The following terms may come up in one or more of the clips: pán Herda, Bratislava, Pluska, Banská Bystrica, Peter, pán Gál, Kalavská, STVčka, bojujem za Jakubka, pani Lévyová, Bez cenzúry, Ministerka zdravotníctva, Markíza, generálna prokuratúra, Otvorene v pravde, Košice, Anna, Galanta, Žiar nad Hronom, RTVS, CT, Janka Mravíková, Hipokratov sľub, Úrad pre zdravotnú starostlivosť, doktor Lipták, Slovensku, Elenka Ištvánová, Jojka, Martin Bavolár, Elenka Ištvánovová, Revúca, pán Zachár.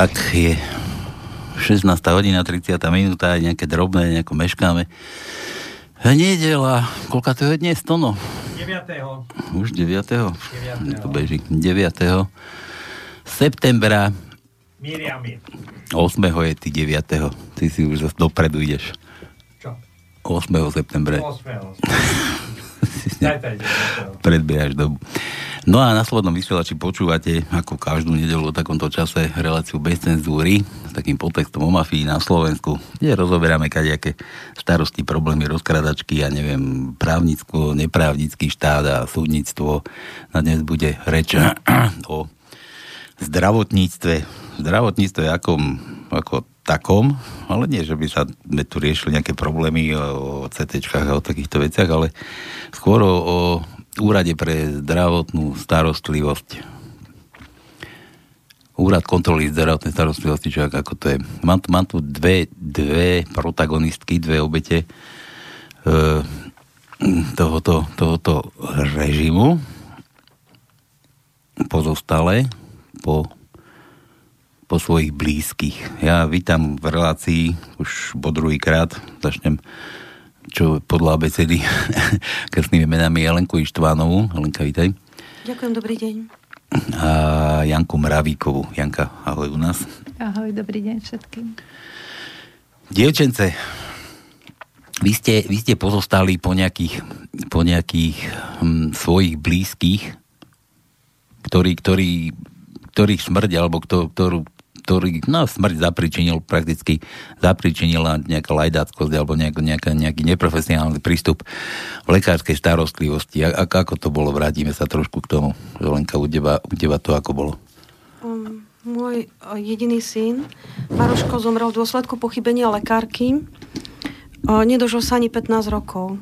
ak je 16:30 aj nejaké drobné, nejako meškáme. Nedeľa, koľka to je dnes, Tono? 9. Už 9. 9. septembra. Miriam. 8. je ty 9. Ty si už zase dopredu ideš. Čo? 8. septembra. 8. Predbiehaš dobu. No a na Slobodnom vysielači počúvate ako každú nedeľu o takomto čase reláciu Bez cenzúry s takým podtextom o mafii na Slovensku, kde rozoberáme kadejaké starosti, problémy, rozkradačky a neviem, právnictvo, neprávnický štát a súdnictvo. Na dnes bude reč o zdravotníctve. Zdravotníctve ako takom, ale nie, že by sa tu riešili nejaké problémy o CTčkách a o takýchto veciach, ale skôr o Úrade pre zdravotnú starostlivosť. Úrad kontroly zdravotnej starostlivosti, čo ako to je. Mám tu dve protagonistky, dve obete tohoto režimu. Pozostalé po svojich blízkych. Ja vítam v relácii už po druhýkrát. Začnem čo podľa abecedy krstnými menami Elenku Ištvánovú. Elenka, vítaj. Ďakujem, dobrý deň. A Janku Mravíkovú. Janka, ahoj u nás. Ahoj, dobrý deň všetkým. Dievčence, vy ste pozostali po nejakých svojich blízkych, ktorých smrť, alebo ktorý smrť zapričinila nejaká lajdáckosť alebo nejaký neprofesionálny prístup v lekárskej starostlivosti. Ako to bolo? Vrátime sa trošku k tomu. Lenka, u teba to ako bolo? Môj jediný syn, Maroško, zomrel v dôsledku pochybenia lekárky. Nedožil sa ani 15 rokov.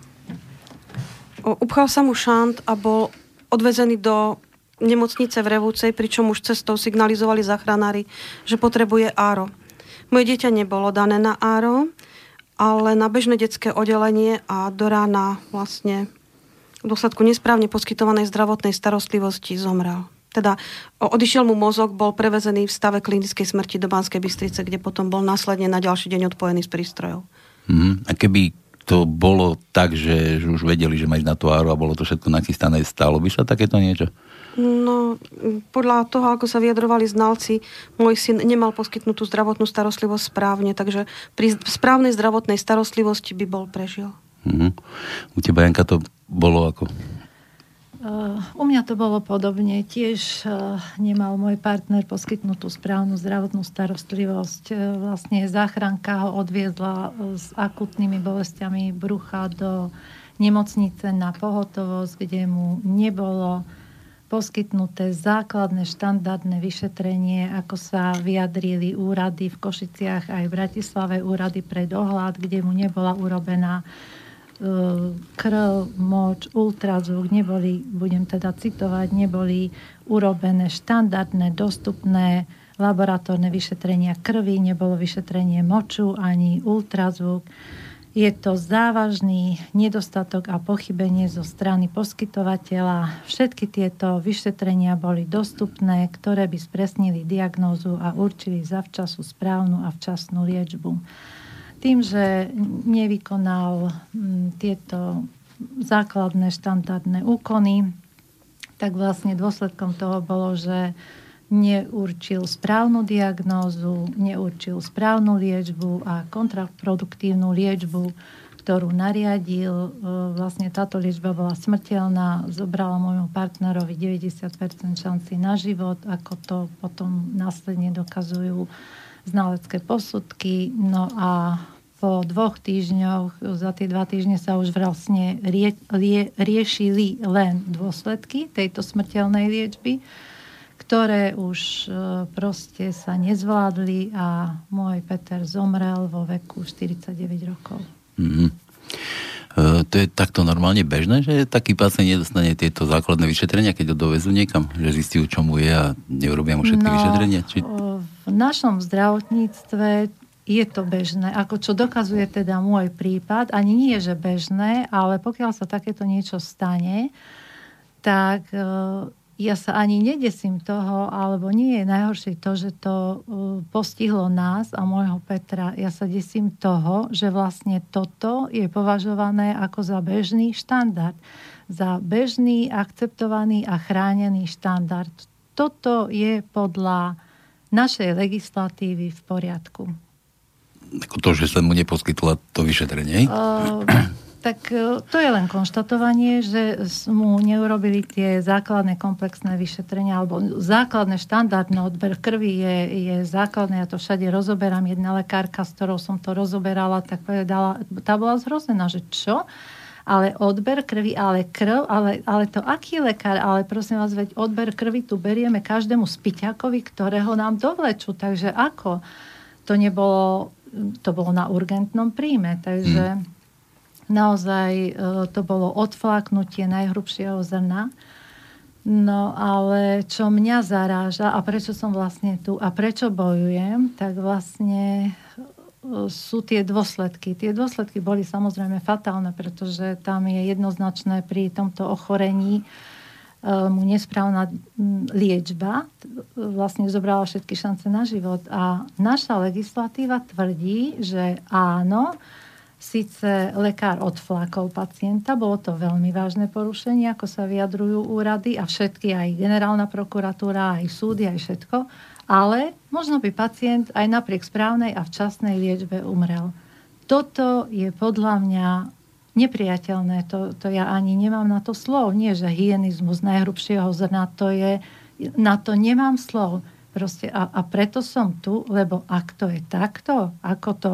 Upchal sa mu šant a bol odvezený do nemocnice v Revúcej, pričom už cestou signalizovali záchranári, že potrebuje áro. Moje dieťa nebolo dané na áro, ale na bežné detské oddelenie a do rána vlastne v dôsledku nesprávne poskytovanej zdravotnej starostlivosti zomrel. Teda odišiel mu mozog, bol prevezený v stave klinickej smrti do Banskej Bystrice, kde potom bol následne na ďalší deň odpojený z prístrojov. A keby to bolo tak, že už vedeli, že má ísť na tú áru a bolo to všetko nachystané, stálo by sa takéto niečo? No, podľa toho, ako sa vyjadrovali znalci, môj syn nemal poskytnutú zdravotnú starostlivosť správne, takže pri správnej zdravotnej starostlivosti by bol prežil. Mm-hmm. U teba, Janka, to bolo ako? U mňa to bolo podobne. Tiež nemal môj partner poskytnutú správnu zdravotnú starostlivosť. Vlastne záchranka ho odviezla s akutnými bolestiami brucha do nemocnice na pohotovosť, kde mu nebolo poskytnuté základné štandardné vyšetrenie, ako sa vyjadrili úrady v Košiciach aj v Bratislave, úrady pre dohľad, kde mu nebola urobená krv, moč, ultrazvuk, neboli, budem teda citovať, neboli urobené štandardné, dostupné laboratórne vyšetrenia krvi, nebolo vyšetrenie moču ani ultrazvuk. Je to závažný nedostatok a pochybenie zo strany poskytovateľa. Všetky tieto vyšetrenia boli dostupné, ktoré by spresnili diagnózu a určili zavčasu správnu a včasnú liečbu. Tým, že nevykonal tieto základné štandardné úkony, tak vlastne dôsledkom toho bolo, že neurčil správnu diagnózu, neurčil správnu liečbu a kontraproduktívnu liečbu, ktorú nariadil. Vlastne táto liečba bola smrteľná, zobrala môjmu partnerovi 90% šanci na život, ako to potom následne dokazujú znalecké posudky. No a po 2 týždňoch, za tie 2 týždne sa už vlastne riešili len dôsledky tejto smrteľnej liečby, ktoré už proste sa nezvládli a môj Peter zomrel vo veku 49 rokov. Mm-hmm. To je takto normálne bežné, že taký pacient nedostane tieto základné vyšetrenia, keď ho dovezú niekam, že zistiu, čo mu je a neurobia mu všetky vyšetrenia? Či... V našom zdravotníctve je to bežné, ako čo dokazuje teda môj prípad, ani nie je, že bežné, ale pokiaľ sa takéto niečo stane, tak Ja sa ani nedesím toho, alebo nie je najhoršie to, že to postihlo nás a môjho Petra. Ja sa desím toho, že vlastne toto je považované ako za bežný štandard. Za bežný, akceptovaný a chránený štandard. Toto je podľa našej legislatívy v poriadku. To, že sa mu neposkytla to vyšetrenie? Tak to je len konštatovanie, že mu neurobili tie základné komplexné vyšetrenia, alebo základné štandardné odber krvi je základné, ja to všade rozoberám. Jedna lekárka, s ktorou som to rozoberala, tak povedala, tá bola zhrozená, že čo? Ale odber krvi, ale to aký lekár, ale prosím vás, veď odber krvi tu berieme každému spiťakovi, ktorého nám dovlečú, takže ako? To bolo na urgentnom príjme, takže... Naozaj to bolo odfláknutie najhrubšieho zrna. No ale čo mňa zaráža a prečo som vlastne tu a prečo bojujem, tak vlastne sú tie dôsledky. Tie dôsledky boli samozrejme fatálne, pretože tam je jednoznačné pri tomto ochorení mu nesprávna liečba. Vlastne zobrala všetky šance na život. A naša legislatíva tvrdí, že áno, síce lekár odflákol pacienta, bolo to veľmi vážne porušenie, ako sa vyjadrujú úrady a všetky, aj generálna prokuratúra, aj súdy, aj všetko, ale možno by pacient aj napriek správnej a včasnej liečbe umrel. Toto je podľa mňa nepriateľné, to ja ani nemám na to slov, nie že hyenizmus najhrubšieho zrna, na to nemám slov. Proste, a preto som tu, lebo ak to je takto, ako to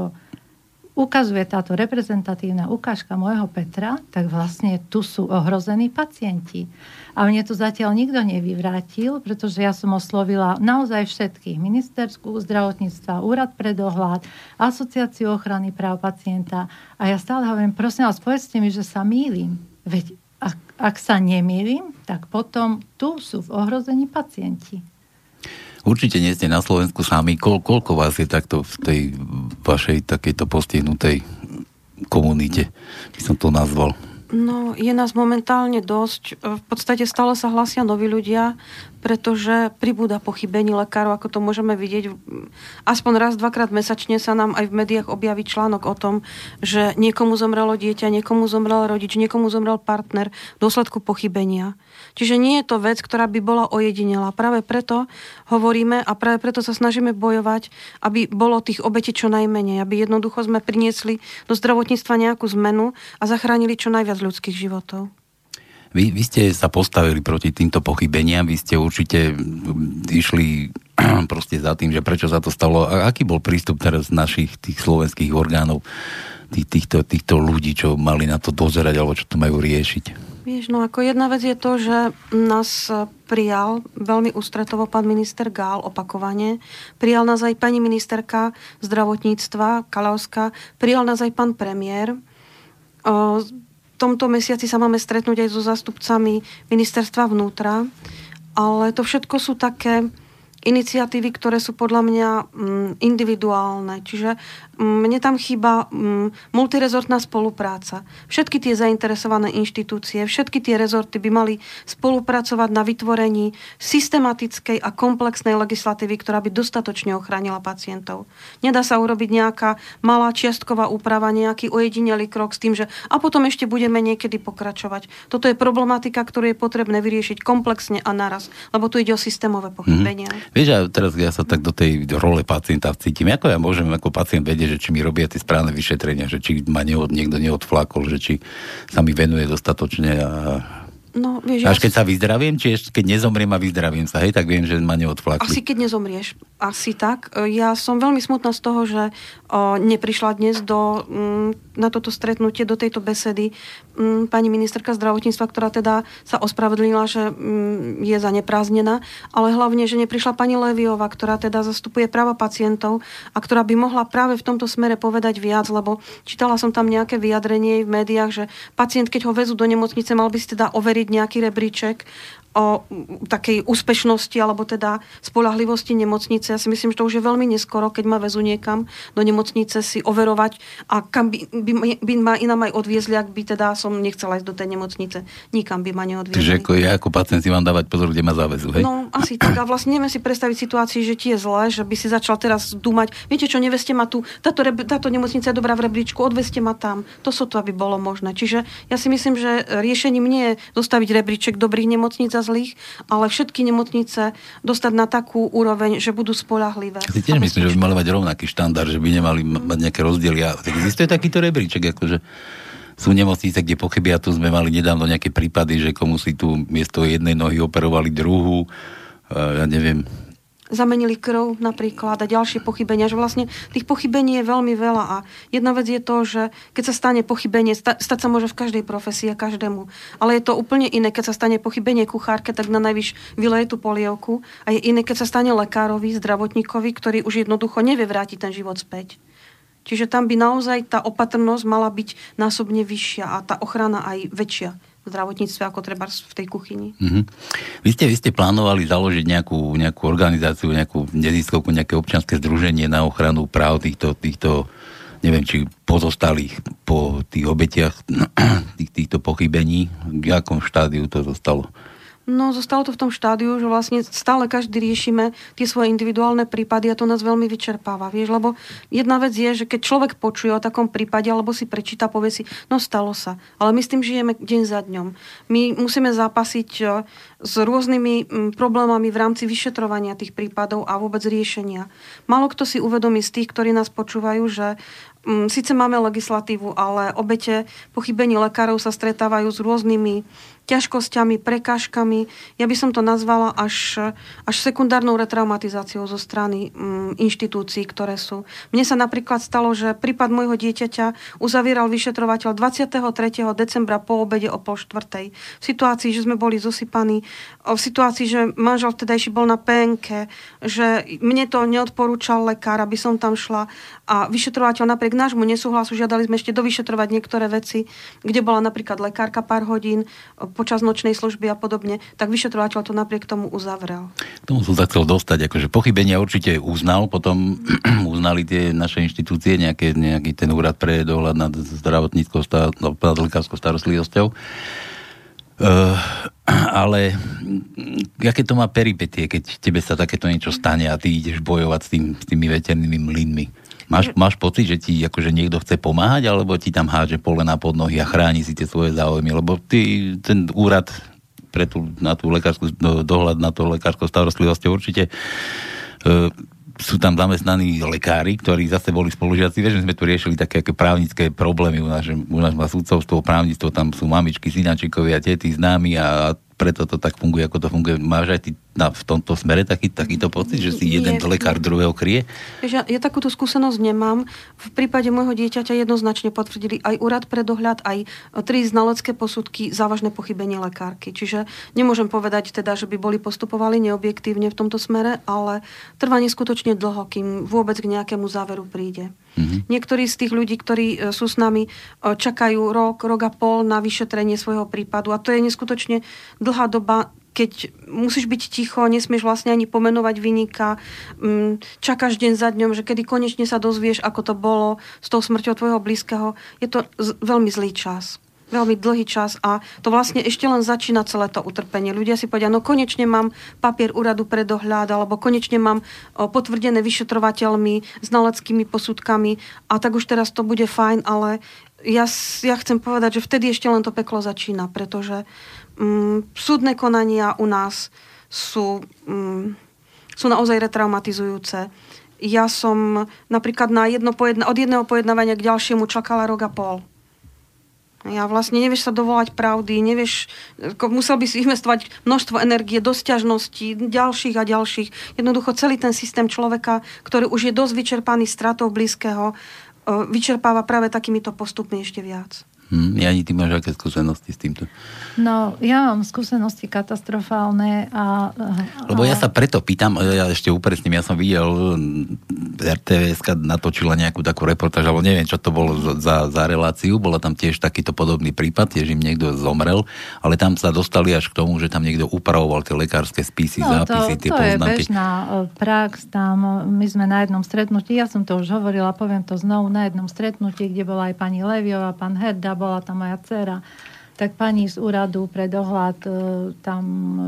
ukazuje táto reprezentatívna ukážka môjho Petra, tak vlastne tu sú ohrození pacienti. A mne to zatiaľ nikto nevyvrátil, pretože ja som oslovila naozaj všetkých. Ministerku zdravotníctva, Úrad pre dohľad, Asociáciu ochrany práv pacienta. A ja stále hovorím, prosím vás, povedzte mi, že sa mýlim. Veď ak sa nemýlim, tak potom tu sú v ohrození pacienti. Určite nie ste na Slovensku sami. Koľko vás je takto v tej vašej takejto postihnutej komunite, by som to nazval? No, je nás momentálne dosť. V podstate stále sa hlásia noví ľudia, pretože pribúda pochybení lekárov, ako to môžeme vidieť. Aspoň raz, dvakrát mesačne sa nám aj v médiách objaví článok o tom, že niekomu zomrelo dieťa, niekomu zomrel rodič, niekomu zomrel partner v dôsledku pochybenia. Čiže nie je to vec, ktorá by bola ojedinelá. Práve preto hovoríme a práve preto sa snažíme bojovať, aby bolo tých obetí čo najmenej, aby jednoducho sme priniesli do zdravotníctva nejakú zmenu a zachránili čo najviac ľudských životov. Vy ste sa postavili proti týmto pochybeniam, vy ste určite išli proste za tým, že prečo sa to stalo a aký bol prístup teraz našich tých slovenských orgánov, týchto ľudí, čo mali na to dozerať alebo čo to majú riešiť? Vieš, no ako jedna vec je to, že nás prijal veľmi ústretovo pán minister Gál opakovane. Prijal nás aj pani ministerka zdravotníctva Kalavská, prijal nás aj pán premiér. V tomto mesiaci sa máme stretnúť aj so zástupcami ministerstva vnútra, ale to všetko sú také iniciatívy, ktoré sú podľa mňa individuálne. Čiže mne tam chýba multirezortná spolupráca. Všetky tie zainteresované inštitúcie, všetky tie rezorty by mali spolupracovať na vytvorení systematickej a komplexnej legislatívy, ktorá by dostatočne ochránila pacientov. Nedá sa urobiť nejaká malá čiastková úprava, nejaký ojedinelý krok s tým, že a potom ešte budeme niekedy pokračovať. Toto je problematika, ktorú je potrebné vyriešiť komplexne a naraz, lebo tu ide o systémové pochybenia. Vieš, a teraz ja sa tak do tej role pacienta vcítim. Ako ja môžem ako pacient vedieť, že či mi robia tie správne vyšetrenia, že či ma niekto neodflákol, že či sa mi venuje dostatočne a... No, vieš, až keď sa vyzdravím, či ešte keď nezomriem a vyzdravím sa, hej, tak viem, že ma neodflákli. Asi keď nezomrieš, asi tak. Ja som veľmi smutná z toho, že neprišla dnes na toto stretnutie, do tejto besedy pani ministerka zdravotníctva, ktorá teda sa ospravedlnila, že je zanepráznená, ale hlavne, že neprišla pani Lévyová, ktorá teda zastupuje práva pacientov a ktorá by mohla práve v tomto smere povedať viac, lebo čítala som tam nejaké vyjadrenie v médiách, že pacient, keď ho vezú do nemocnice, mal by si teda overiť nejaký rebríček o takej úspešnosti alebo teda spoľahlivosti nemocnice. Ja si myslím, že to už je veľmi neskoro, keď ma vezú niekam do nemocnice si overovať a kam by ma inám aj odviezli, ak by teda som nechcela ísť do tej nemocnice. Nikam by ma neodviezli. Takže ako ja ako pacient si mám dávať pozor, kde ma zavezú, hej? No, asi tak. A vlastne neviem si predstaviť situáciu, že ti je zle, že by si začal teraz dúmať. Viete čo, neveste ma tu, táto nemocnica je dobrá v rebríčku, odveste ma tam. To sú to, aby bolo možné. Čiže ja si myslím, že riešením nie je zostaviť rebríček dobrých nemocníc a zlých, ale všetky nemocnice dostať na takú úroveň, že budú spoľahlivé. Ty tiež myslím, že by mali mať rovnaký štandard, že by nemali mať nejaké rozdiely. Existuje takýto rebríček, akože sú nemocnice, kde pochybia, tu sme mali nedávno nejaké prípady, že komu si tu miesto jednej nohy operovali druhú, ja neviem, zamenili krv napríklad a ďalšie pochybenia, že vlastne tých pochybení je veľmi veľa a jedna vec je to, že keď sa stane pochybenie, stať sa môže v každej profesii a každému, ale je to úplne iné, keď sa stane pochybenie kuchárke, tak na najvyš vyleje tú polievku a je iné, keď sa stane lekárovi, zdravotníkovi, ktorý už jednoducho nevie vrátiť ten život späť. Čiže tam by naozaj tá opatrnosť mala byť násobne vyššia a tá ochrana aj väčšia v zdravotníctve, ako treba v tej kuchyni. Mm-hmm. Vy ste plánovali založiť nejakú organizáciu, nejakú neziskovku, nejaké občianske združenie na ochranu práv týchto neviem, či pozostalých po tých obetiach týchto pochybení. V akom štádiu to zostalo? No, zostalo to v tom štádiu, že vlastne stále každý riešime tie svoje individuálne prípady a to nás veľmi vyčerpáva, vieš, lebo jedna vec je, že keď človek počuje o takom prípade alebo si prečíta, povie si, no stalo sa, ale my s tým žijeme deň za dňom. My musíme zápasiť s rôznymi problémami v rámci vyšetrovania tých prípadov a vôbec riešenia. Málo kto si uvedomí z tých, ktorí nás počúvajú, že síce máme legislatívu, ale obete pochybení lekárov sa stretávajú s rôznymi ťažkosťami, prekážkami. Ja by som to nazvala až sekundárnou retraumatizáciou zo strany inštitúcií, ktoré sú. Mne sa napríklad stalo, že prípad môjho dieťaťa uzavieral vyšetrovateľ 23. decembra po obede o 15:30. V situácii, že sme boli zosypaní, v situácii, že manžel vtedajší bol na PNK, že mne to neodporúčal lekár, aby som tam šla a vyšetrovateľ napriek nášmu nesúhlasu žiadali sme ešte dovyšetrovať niektoré veci, kde bola napríklad lekárka pár hodín počas nočnej služby a podobne, tak vyšetrovateľ to napriek tomu uzavrel. K tomu som sa chcel dostať, akože pochybenia určite uznal, potom uznali tie naše inštitúcie, nejaký ten úrad pre dohľad nad zdravotníckou lekárskou starostlivosťou. Ale aké to má peripetie, keď tebe sa takéto niečo stane a ty ideš bojovať s tými veternými mlynmi? Máš pocit, že ti akože niekto chce pomáhať, alebo ti tam hádže polená pod nohy a chráni si tie svoje záujmy, lebo ty, ten úrad pre na tú lekárskú dohľad na tú lekárskou starostlivosť určite sú tam zamestnaní lekári, ktorí zase boli spolužiaci. Vieš, my sme tu riešili také právnické problémy u nás má sudcovstvo, právnictvo, tam sú mamičky, synačikovia, tety, známi a preto to tak funguje, ako to funguje. Máš aj ty v tomto smere takýto pocit, že si jeden lekár druhého kryje? Ja takúto skúsenosť nemám. V prípade môjho dieťaťa jednoznačne potvrdili aj úrad pre dohľad, aj 3 znalecké posudky, závažné pochybenie lekárky. Čiže nemôžem povedať teda, že by boli postupovali neobjektívne v tomto smere, ale trvá neskutočne dlho, kým vôbec k nejakému záveru príde. Mm-hmm. Niektorí z tých ľudí, ktorí sú s nami, čakajú rok a pol na vyšetrenie svojho prípadu a to je neskutočne dlhá doba, keď musíš byť ticho, nesmieš vlastne ani pomenovať vinníka, čakáš deň za dňom, že kedy konečne sa dozvieš, ako to bolo s tou smrťou tvojho blízkeho. Je to veľmi zlý čas. Veľmi dlhý čas a to vlastne ešte len začína celé to utrpenie. Ľudia si povedia, no konečne mám papier úradu pre dohľad, alebo konečne mám potvrdené vyšetrovateľmi, znaleckými posudkami a tak už teraz to bude fajn, ale ja chcem povedať, že vtedy ešte len to peklo začína, pretože súdne konania u nás sú naozaj retraumatizujúce. Ja som napríklad od jedného pojednávania k ďalšiemu čakala rok a pol. Ja vlastne nevieš sa dovolať pravdy, musel by si investovať množstvo energie, do sťažností, ďalších a ďalších. Jednoducho celý ten systém človeka, ktorý už je dosť vyčerpaný stratou blízkeho, vyčerpáva práve takýmito postupmi ešte viac. Jani, ty máš aké skúsenosti s týmto? No, ja mám skúsenosti katastrofálne a... Lebo ja sa preto pýtam, ja ešte upresním, ja som videl, RTVS natočila nejakú takú reportáž, alebo neviem, čo to bolo za reláciu, bola tam tiež takýto podobný prípad, tiež im niekto zomrel, ale tam sa dostali až k tomu, že tam niekto upravoval tie lekárske spisy, no, zápisy, tie poznámky. To je bežná prax, tam my sme na jednom stretnutí, ja som to už hovorila, poviem to znovu, na jednom stretnutí, kde bola aj pani Lévyová, pán Herda, bola tam moja dcera, tak pani z úradu pre dohľad tam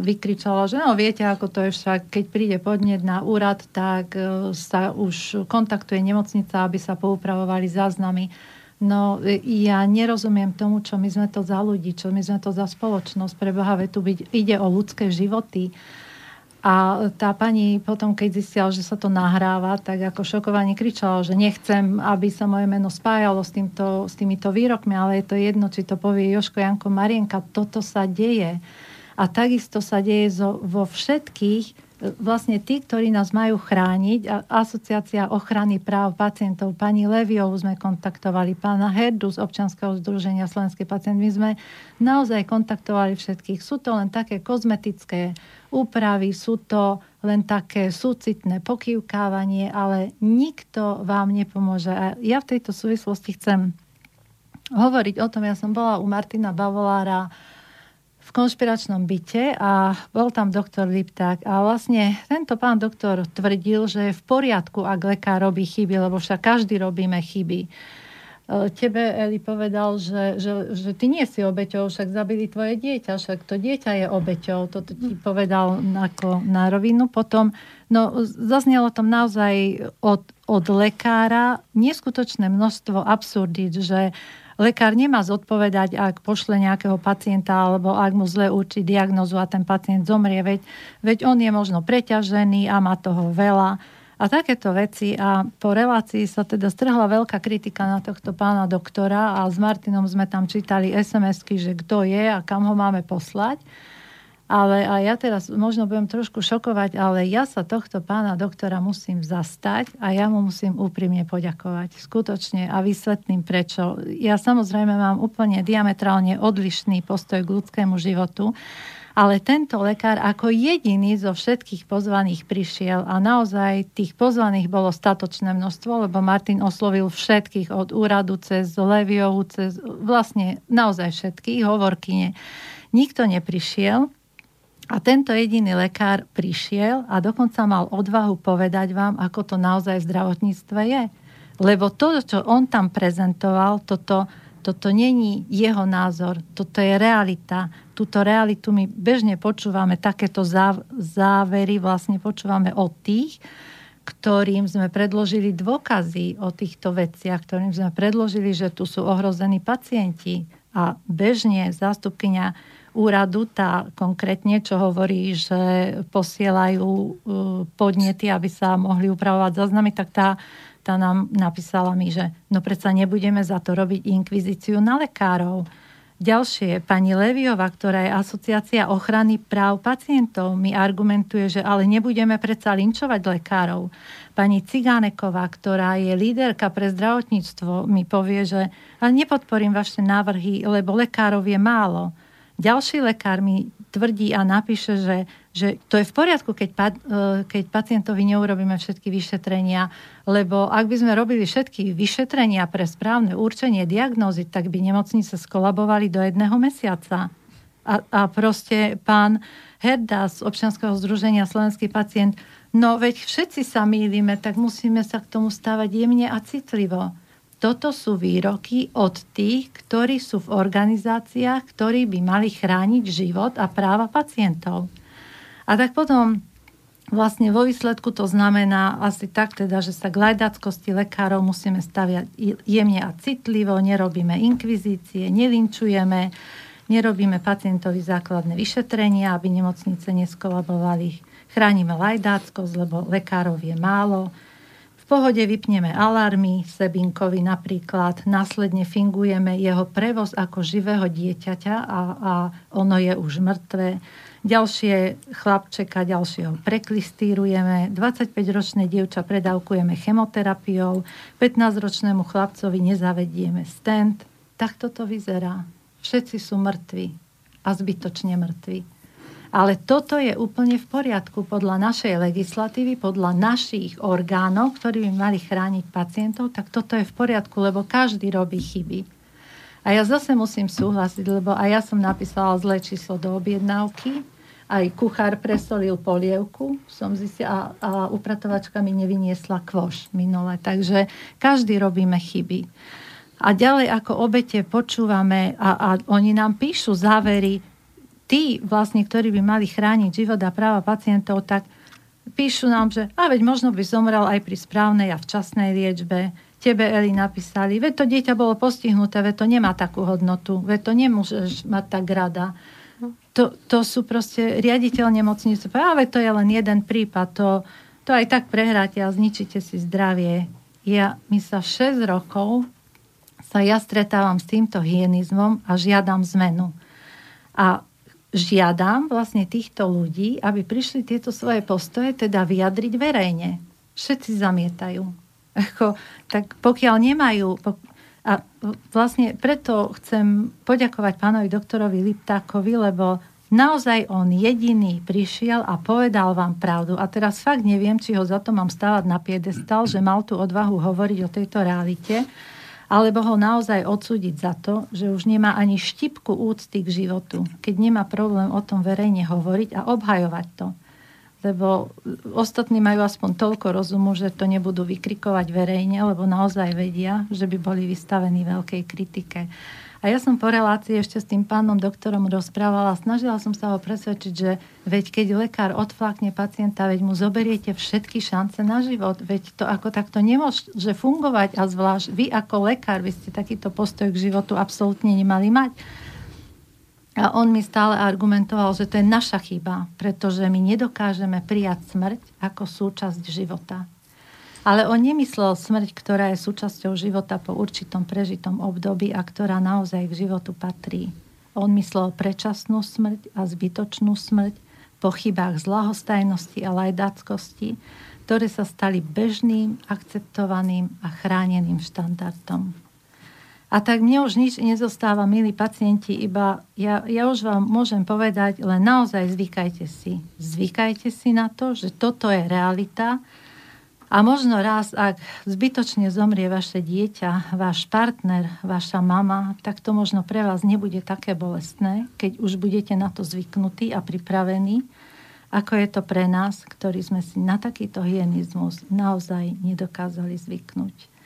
vykričala, že no viete, ako to je však, keď príde podnet na úrad, tak sa už kontaktuje nemocnica, aby sa poupravovali záznamy. No ja nerozumiem tomu, čo my sme to za ľudí, čo my sme to za spoločnosť, preboha, tu ide o ľudské životy. A tá pani potom, keď zistila, že sa to nahráva, tak ako šokovane kričala, že nechcem, aby sa moje meno spájalo s týmito výrokmi, ale je to jedno, či to povie Jožko, Janko, Marienka, toto sa deje. A takisto sa deje vo všetkých, vlastne tí, ktorí nás majú chrániť, Asociácia ochrany práv pacientov, pani Lévyovú sme kontaktovali, pána Herdu z Občianskeho združenia Slovenský pacient, my sme naozaj kontaktovali všetkých. Sú to len také kozmetické úpravy, sú to len také súcitné pokývkávanie, ale nikto vám nepomôže. A ja v tejto súvislosti chcem hovoriť o tom, ja som bola u Martina Bavolára v konšpiračnom byte a bol tam doktor Lipták a vlastne tento pán doktor tvrdil, že je v poriadku, ak lekár robí chyby, lebo však každý robíme chyby. Tebe, Eli, povedal, že ty nie si obeťou, však zabili tvoje dieťa, však to dieťa je obeťou. Toto ti povedal ako na rovinu. Potom, no, zaznelo tam naozaj od lekára neskutočné množstvo absurdít, že lekár nemá zodpovedať, ak pošle nejakého pacienta, alebo ak mu zle určí diagnózu a ten pacient zomrie, veď on je možno preťažený a má toho veľa. A takéto veci a po relácii sa teda strhla veľká kritika na tohto pána doktora a s Martinom sme tam čítali SMS-ky, že kto je a kam ho máme poslať. Ale a ja teraz možno budem trošku šokovať, ale ja sa tohto pána doktora musím zastať a ja mu musím úprimne poďakovať. Skutočne a vysvetlím prečo. Ja samozrejme mám úplne diametrálne odlišný postoj k ľudskému životu, ale tento lekár ako jediný zo všetkých pozvaných prišiel a naozaj tých pozvaných bolo statočné množstvo, lebo Martin oslovil všetkých od úradu cez Lévyovú, cez vlastne naozaj všetkých, hovorkyne. Nikto neprišiel a tento jediný lekár prišiel a dokonca mal odvahu povedať vám, ako to naozaj v zdravotníctve je. Lebo to, čo on tam prezentoval, toto není jeho názor, toto je realita. Túto realitu my bežne počúvame, takéto závery vlastne počúvame od tých, ktorým sme predložili dôkazy o týchto veciach, ktorým sme predložili, že tu sú ohrození pacienti. A bežne zástupkyňa úradu, tá konkrétne, čo hovorí, že posielajú podnety, aby sa mohli upravovať záznamy, tak tá nám napísala mi, že no predsa nebudeme za to robiť inkvizíciu na lekárov. Ďalšie, pani Lévyová, ktorá je Asociácia ochrany práv pacientov, mi argumentuje, že ale nebudeme predsa linčovať lekárov. Pani Cigániková, ktorá je líderka pre zdravotníctvo, mi povie, že ale nepodporím vaše návrhy, lebo lekárov je málo. Ďalší lekár mi tvrdí a napíše, že to je v poriadku, keď pacientovi neurobíme všetky vyšetrenia, lebo ak by sme robili všetky vyšetrenia pre správne určenie diagnózy, tak by nemocnice skolabovali do 1 mesiaca. A proste pán Herda z Občianskeho združenia Slovenský pacient, no veď všetci sa mýlime, tak musíme sa k tomu stávať jemne a citlivo. Toto sú výroky od tých, ktorí sú v organizáciách, ktorí by mali chrániť život a práva pacientov. A tak potom vlastne vo výsledku to znamená asi tak teda, že sa k lajdackosti lekárov musíme staviať jemne a citlivo, nerobíme inkvizície, nelinčujeme, nerobíme pacientovi základné vyšetrenia, aby nemocnice neskolabovali. Chránime lajdáckosť, lebo lekárov je málo. V pohode vypneme alarmy Sebinkovi napríklad, následne fingujeme jeho prevoz ako živého dieťaťa a ono je už mŕtve. Ďalšie chlapčeka, ďalšieho preklistírujeme, 25-ročné dievča predávkujeme chemoterapiou, 15-ročnému chlapcovi nezavedieme stent, Tak toto vyzerá. Všetci sú mŕtvi a zbytočne mŕtvi. Ale toto je úplne v poriadku podľa našej legislatívy, podľa našich orgánov, ktorí by mali chrániť pacientov, tak toto je v poriadku, lebo každý robí chyby. A ja zase musím súhlasiť, lebo aj ja som napísala zlé číslo do objednávky, aj kuchár presolil polievku, som zistila, a upratovačka mi nevyniesla kvoš minule. Takže každý robíme chyby. A ďalej ako obete počúvame a oni nám píšu závery, tí vlastne, ktorí by mali chrániť život a práva pacientov, tak píšu nám, že a veď možno by zomrel aj pri správnej a včasnej liečbe. Tebe, Eli, napísali, veď to dieťa bolo postihnuté, veď to nemá takú hodnotu, veď to nemôžeš mať tak rada. To sú proste riaditeľ nemocnice, a veď to je len jeden prípad, to aj tak prehráte a zničíte si zdravie. My sa 6 rokov stretávam s týmto hyenizmom a žiadam zmenu. A žiadam vlastne týchto ľudí, aby prišli tieto svoje postoje teda vyjadriť verejne. Všetci zamietajú. Tak pokiaľ nemajú... A vlastne preto chcem poďakovať pánovi doktorovi Liptákovi, lebo naozaj on jediný prišiel a povedal vám pravdu. A teraz fakt neviem, či ho za to mám stávať na piedestal, že mal tú odvahu hovoriť o tejto realite, alebo ho naozaj odsúdiť za to, že už nemá ani štipku úcty k životu, keď nemá problém o tom verejne hovoriť a obhajovať to. Lebo ostatní majú aspoň toľko rozumu, že to nebudú vykrikovať verejne, lebo naozaj vedia, že by boli vystavení veľkej kritike. A ja som po relácii ešte s tým pánom doktorom rozprávala, snažila som sa ho presvedčiť, že veď keď lekár odflákne pacienta, veď mu zoberiete všetky šance na život, veď to ako takto nemôže fungovať a zvlášť vy ako lekár, vy ste takýto postoj k životu absolútne nemali mať. A on mi stále argumentoval, že to je naša chyba, pretože my nedokážeme prijať smrť ako súčasť života. Ale on nemyslel smrť, ktorá je súčasťou života po určitom prežitom období a ktorá naozaj k životu patrí. On myslel predčasnú smrť a zbytočnú smrť po chybách z ľahostajnosti a lajdáckosti, ktoré sa stali bežným, akceptovaným a chráneným štandardom. A tak mne už nič nezostáva, milí pacienti, iba ja už vám môžem povedať, len naozaj zvykajte si. Zvykajte si na to, že toto je realita a možno raz, ak zbytočne zomrie vaše dieťa, váš partner, vaša mama, tak to možno pre vás nebude také bolestné, keď už budete na to zvyknutí a pripravení, ako je to pre nás, ktorí sme si na takýto hyenizmus naozaj nedokázali zvyknúť.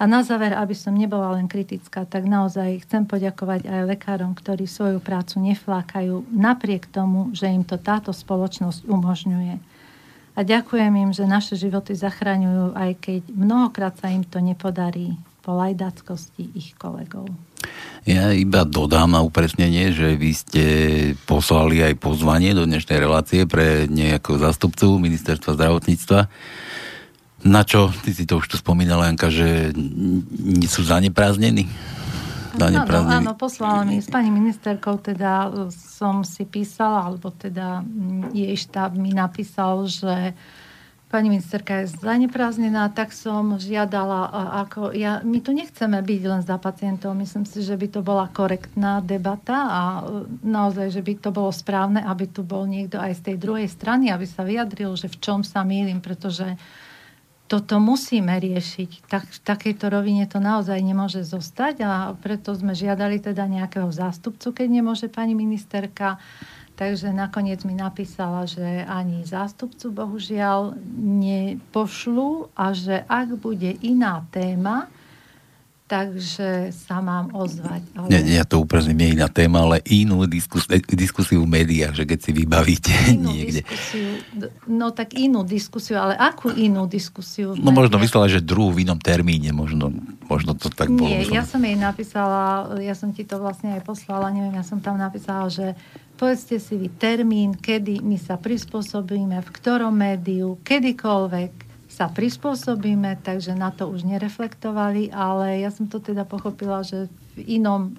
A na záver, aby som nebola len kritická, tak naozaj chcem poďakovať aj lekárom, ktorí svoju prácu neflákajú napriek tomu, že im to táto spoločnosť umožňuje. A ďakujem im, že naše životy zachraňujú, aj keď mnohokrát sa im to nepodarí po lajdáckosti ich kolegov. Ja iba dodám na upresnenie, že vy ste poslali aj pozvanie do dnešnej relácie pre nejakého zástupcu Ministerstva zdravotníctva. Na čo? Ty si to už tu spomínala, Janka, že sú zaneprázdnení? Áno, poslala mi. S pani ministerkou teda som si písala, alebo teda jej štáb mi napísal, že pani ministerka je zaneprázdnená, tak som žiadala, my tu nechceme byť len za pacientov, myslím si, že by to bola korektná debata a naozaj, že by to bolo správne, aby tu bol niekto aj z tej druhej strany, aby sa vyjadril, že v čom sa mýlim, pretože toto musíme riešiť. V takejto rovine to naozaj nemôže zostať a preto sme žiadali teda nejakého zástupcu, keď nemôže pani ministerka. Takže nakoniec mi napísala, že ani zástupcu bohužiaľ nepošlu a že ak bude iná téma, takže sa mám ozvať. Ale... Ja to úplne nie iná téma, ale inú diskusiu v médiách, že keď si vybavíte inú niekde. Inú diskusiu, ale akú inú diskusiu? No možno myslela, že druhú v inom termíne, možno to tak bolo. Nie, ja som jej napísala, ja som ti to vlastne aj poslala, neviem, ja som tam napísala, že povedzte si vy termín, kedy my sa prispôsobíme, v ktorom médiu, kedykoľvek sa prispôsobíme, takže na to už nereflektovali, ale ja som to teda pochopila, že v inom,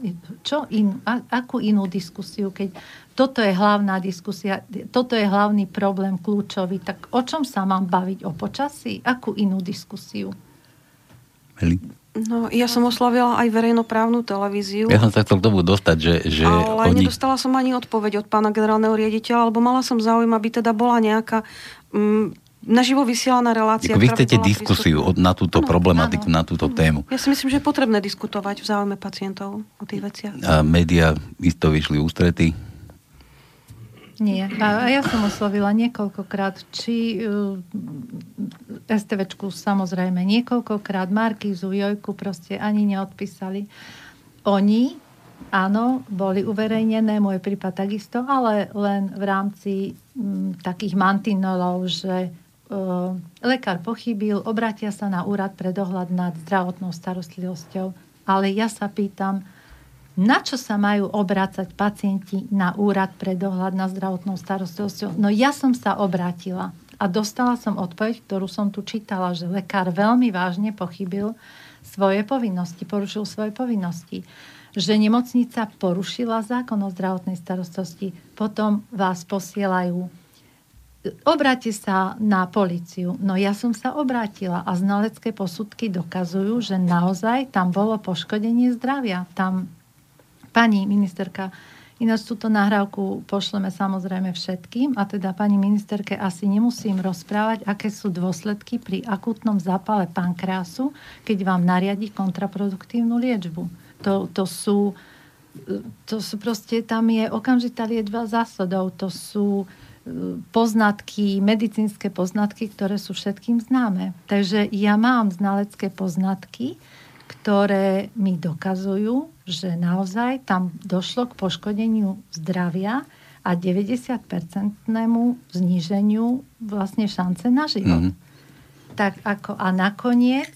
akú inú diskusiu, keď toto je hlavná diskusia, toto je hlavný problém kľúčový, tak o čom sa mám baviť? O počasí? Akú inú diskusiu? No, ja som oslavila aj verejnoprávnu televíziu. Ja som sa chcel k tomu dostať, že ale oni... nedostala som ani odpoveď od pána generálneho riaditeľa, lebo mala som záujem, aby teda bola nejaká naživo vysielaná relácia. Vy chcete diskusiu na túto problematiku, na túto tému. Ja si myslím, že je potrebné diskutovať v záujme pacientov o tých veciach. A médiá isto vyšli ústrety? Nie. A ja som oslovila niekoľkokrát, či STVčku samozrejme niekoľkokrát, Markízu, Jojku, proste ani neodpísali. Oni, áno, boli uverejnené, môj prípad takisto, ale len v rámci takých mantinelov, že lekár pochybil, obratia sa na Úrad pre dohľad nad zdravotnou starostlivosťou. Ale ja sa pýtam, na čo sa majú obrácať pacienti na Úrad pre dohľad nad zdravotnou starostlivosťou? No ja som sa obrátila a dostala som odpoveď, ktorú som tu čítala, že lekár veľmi vážne pochybil svoje povinnosti, porušil svoje povinnosti. Že nemocnica porušila zákon o zdravotnej starostlivosti. Potom vás posielajú. Obráte sa na políciu. No ja som sa obrátila a znalecké posudky dokazujú, že naozaj tam bolo poškodenie zdravia. Tam pani ministerka, ináč túto nahrávku pošleme samozrejme všetkým, a teda pani ministerke asi nemusím rozprávať, aké sú dôsledky pri akútnom zápale pankreasu, keď vám nariadi kontraproduktívnu liečbu. To sú proste, tam je okamžitá liečba zásadou, to sú poznatky, medicínske poznatky, ktoré sú všetkým známe. Takže ja mám znalecké poznatky, ktoré mi dokazujú, že naozaj tam došlo k poškodeniu zdravia a 90-percentnému zníženiu vlastne šance na život. Mm-hmm. Tak ako a nakoniec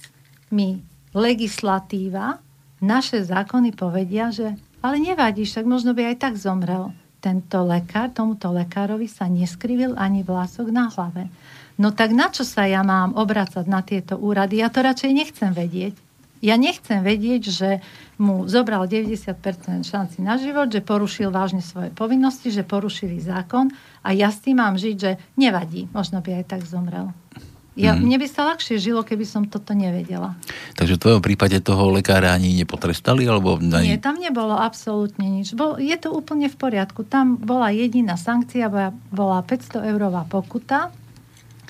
mi legislatíva, naše zákony povedia, že ale nevadí, však možno by aj tak zomrel tento lekár, tomuto lekárovi sa neskrivil ani vlások na hlave. No tak na čo sa ja mám obracať na tieto úrady? Ja to radšej nechcem vedieť. Ja nechcem vedieť, že mu zobral 90% šanci na život, že porušil vážne svoje povinnosti, že porušili zákon a ja s tým mám žiť, že nevadí, možno by aj tak zomrel. Mne by sa ľahšie žilo, keby som toto nevedela. Takže v tvojom prípade toho lekára ani nepotrestali? Alebo nie, tam nebolo absolútne nič. Je to úplne v poriadku. Tam bola jediná sankcia, bola 500-eurová pokuta,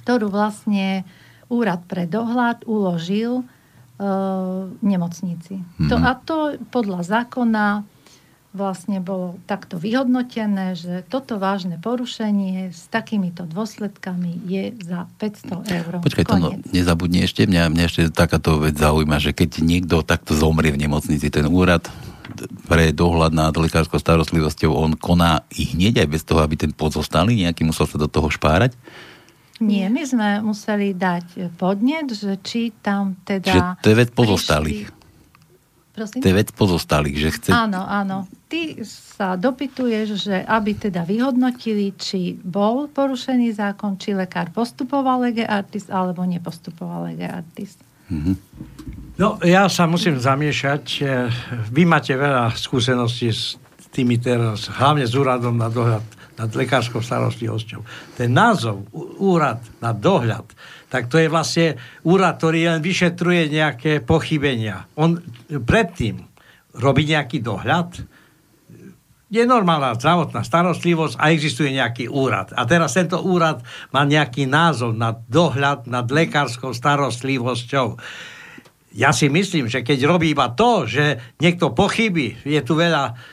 ktorú vlastne Úrad pre dohľad uložil nemocnici. Mm-hmm. To podľa zákona vlastne bolo takto vyhodnotené, že toto vážne porušenie s takýmito dôsledkami je za 500 eur. Počkaj, Tono, nezabudni ešte, mňa ešte takáto vec zaujíma, že keď niekto takto zomrie v nemocnici, ten Úrad pre dohľad nad lekárskou starostlivosťou, on koná ich hneď aj bez toho, aby ten pozostalý nejaký musel sa do toho špárať? Nie, my sme museli dať podnet, že či tam teda... Že to je vec pozostalých. Prosím? To je vec pozostalých, že chce... Áno. Ty sa dopytuješ, že aby teda vyhodnotili, či bol porušený zákon, či lekár postupoval lege artis, alebo nepostupoval lege artis. Mm-hmm. No, ja sa musím zamiešať. Vy máte veľa skúseností s tými teraz, hlavne s Úradom na dohľad nad lekárskou starostlivosťou. Ten názov, Úrad na dohľad, tak to je vlastne úrad, ktorý len vyšetruje nejaké pochybenia. On predtým robí nejaký dohľad. Je normálna zdravotná starostlivosť a existuje nejaký úrad. A teraz tento úrad má nejaký názov na dohľad nad lekárskou starostlivosťou. Ja si myslím, že keď robí iba to, že niekto pochybí, je tu veľa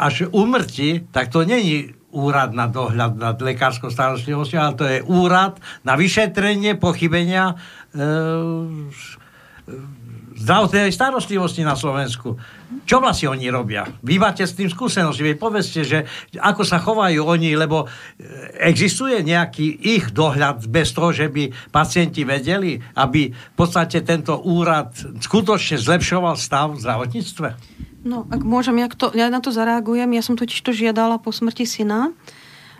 až umrti, tak to není úrad na dohľad nad lekárskou starostlivosťou, ale to je úrad na vyšetrenie pochybenia zdravotnej starostlivosti na Slovensku. Čo vlastne oni robia? Vy máte s tým skúsenosti, veď povedzte, že ako sa chovajú oni, lebo existuje nejaký ich dohľad bez toho, že by pacienti vedeli, aby v podstate tento úrad skutočne zlepšoval stav v zdravotníctve? No, ak môžem, ja na to zareagujem. Ja som totiž to žiadala po smrti syna.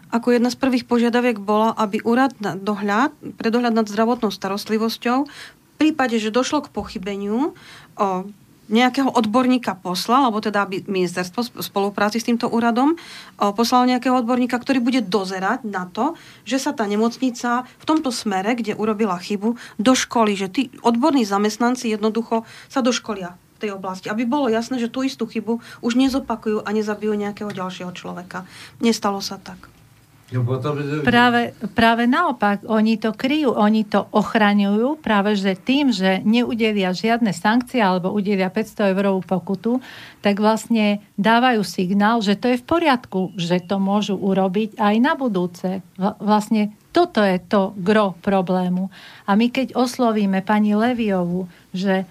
Ako jedna z prvých požiadaviek bola, aby úrad pre dohľad nad zdravotnou starostlivosťou v prípade, že došlo k pochybeniu, nejakého odborníka poslal, alebo teda ministerstvo v spolupráci s týmto úradom poslalo nejakého odborníka, ktorý bude dozerať na to, že sa tá nemocnica v tomto smere, kde urobila chybu, doškolí, že tí odborní zamestnanci jednoducho sa doškolia v tej oblasti, aby bolo jasné, že tú istú chybu už nezopakujú a nezabijú nejakého ďalšieho človeka. Nestalo sa tak. Práve naopak, oni to kryjú, oni to ochraňujú práve že tým, že neudelia žiadne sankcie alebo udelia 500 € pokutu, tak vlastne dávajú signál, že to je v poriadku, že to môžu urobiť aj na budúce. Vlastne toto je to gro problému. A my keď oslovíme pani Lévyovú, že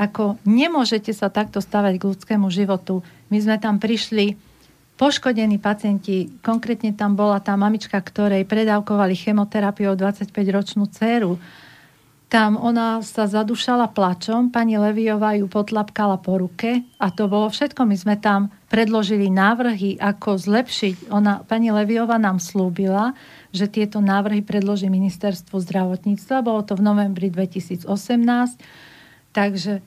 ako nemôžete sa takto stavať k ľudskému životu, my sme tam prišli poškodení pacienti, konkrétne tam bola tá mamička, ktorej predávkovali chemoterapiou 25-ročnú dceru. Tam ona sa zadušala plačom, pani Lévyová ju potlapkala po ruke a to bolo všetko. My sme tam predložili návrhy, ako zlepšiť. Pani Lévyová nám slúbila, že tieto návrhy predloží Ministerstvo zdravotníctva. Bolo to v novembri 2018. Takže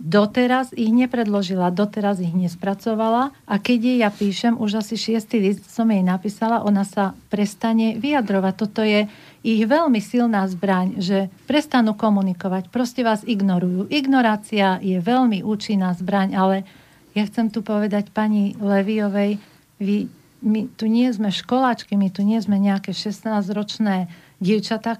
doteraz ich nepredložila, doteraz ich nespracovala a keď jej ja píšem, už asi 6. list som jej napísala, ona sa prestane vyjadrovať. Toto je ich veľmi silná zbraň, že prestanú komunikovať, proste vás ignorujú. Ignorácia je veľmi účinná zbraň, ale ja chcem tu povedať pani Lévyovej, my tu nie sme školáčky, my tu nie sme nejaké 16-ročné dievčatá,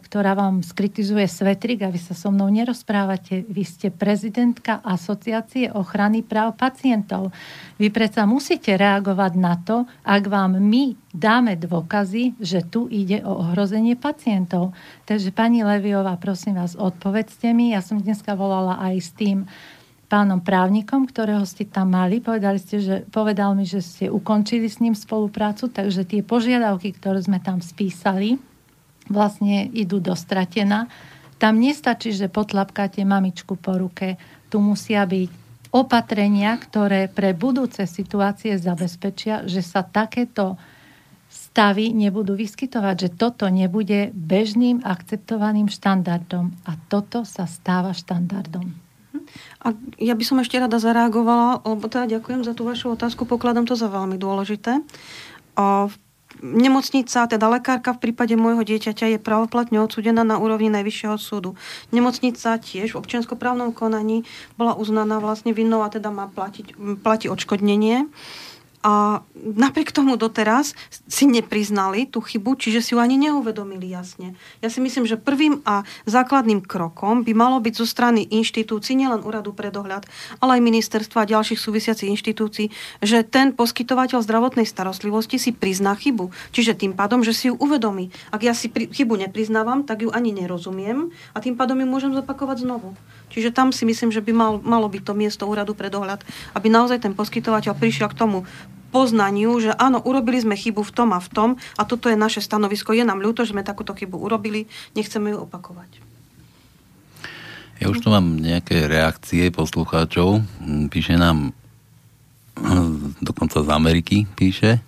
ktorá vám skritizuje svetrik a vy sa so mnou nerozprávate. Vy ste prezidentka Asociácie ochrany práv pacientov. Vy predsa musíte reagovať na to, ak vám my dáme dôkazy, že tu ide o ohrozenie pacientov. Takže pani Lévyová, prosím vás, odpovedzte mi. Ja som dneska volala aj s tým pánom právnikom, ktorého ste tam mali. Povedal mi, že ste ukončili s ním spoluprácu, takže tie požiadavky, ktoré sme tam spísali, vlastne idú dostratená. Tam nestačí, že potlapkáte mamičku po ruke. Tu musia byť opatrenia, ktoré pre budúce situácie zabezpečia, že sa takéto stavy nebudú vyskytovať, že toto nebude bežným akceptovaným štandardom. A toto sa stáva štandardom. A ja by som ešte rada zareagovala, lebo teda ďakujem za tú vašu otázku, pokladám to za veľmi dôležité. Nemocnica, teda lekárka v prípade môjho dieťaťa je pravoplatne odsúdená na úrovni Najvyššieho súdu. Nemocnica tiež v občianskoprávnom konaní bola uznaná vlastne vinnou a teda má platiť odškodnenie. A napriek tomu doteraz si nepriznali tú chybu, čiže si ju ani neuvedomili jasne. Ja si myslím, že prvým a základným krokom by malo byť zo strany inštitúcií, nielen Úradu pre dohľad, ale aj ministerstva a ďalších súvisiacich inštitúcií, že ten poskytovateľ zdravotnej starostlivosti si prizná chybu. Čiže tým pádom, že si ju uvedomí. Ak ja si chybu nepriznávam, tak ju ani nerozumiem a tým pádom ju môžem zopakovať znovu. Čiže tam si myslím, že by malo byť to miesto Úradu pre dohľad, aby naozaj ten poskytovateľ prišiel k tomu poznaniu, že áno, urobili sme chybu v tom a toto je naše stanovisko. Je nám ľúto, že sme takúto chybu urobili, nechceme ju opakovať. Ja už tu mám nejaké reakcie poslucháčov. Píše nám dokonca z Ameriky, píše.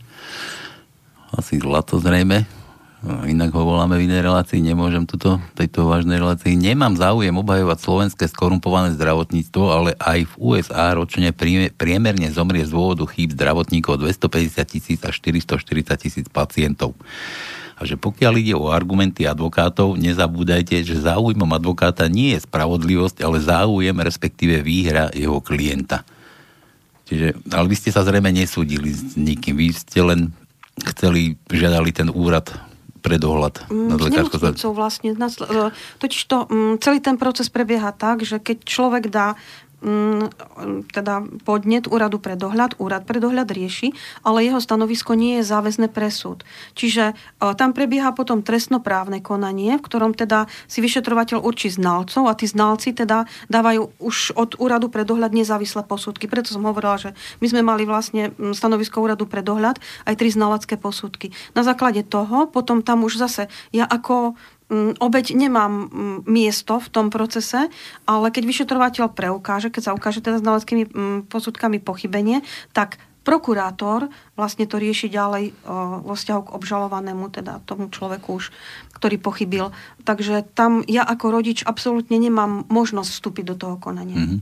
Asi zlato zrejme. Inak ho voláme v inej relácii, nemôžem tejto vážnej relácii. Nemám záujem obhajovať slovenské skorumpované zdravotníctvo, ale aj v USA ročne priemerne zomrie z dôvodu chýb zdravotníkov 250 000 až 440 000 pacientov. A že pokiaľ ide o argumenty advokátov, nezabúdajte, že záujmom advokáta nie je spravodlivosť, ale záujem, respektíve výhra jeho klienta. Čiže, ale vy ste sa zrejme nesúdili s nikým. Vy ste len žiadali ten úrad pre dohľad nad lekárskou zdravotnou vlastne. Totižto celý ten proces prebieha tak, že keď človek dá teda podnet úrad pre dohľad rieši, ale jeho stanovisko nie je záväzné pre súd. Čiže tam prebieha potom trestnoprávne konanie, v ktorom teda si vyšetrovateľ určí znalcov a tí znalci teda dávajú už od úradu pre dohľad nezávislé posudky. Preto som hovorila, že my sme mali vlastne stanovisko úradu pre dohľad aj 3 znalecké posudky. Na základe toho potom tam už zase ja ako obeť nemám miesto v tom procese, ale keď vyšetrovateľ preukáže, keď sa ukáže teda znaleckými posudkami pochybenie, tak prokurátor vlastne to rieši ďalej vo vzťahu k obžalovanému, teda tomu človeku už, ktorý pochybil. Takže tam ja ako rodič absolútne nemám možnosť vstúpiť do toho konania. Mm-hmm.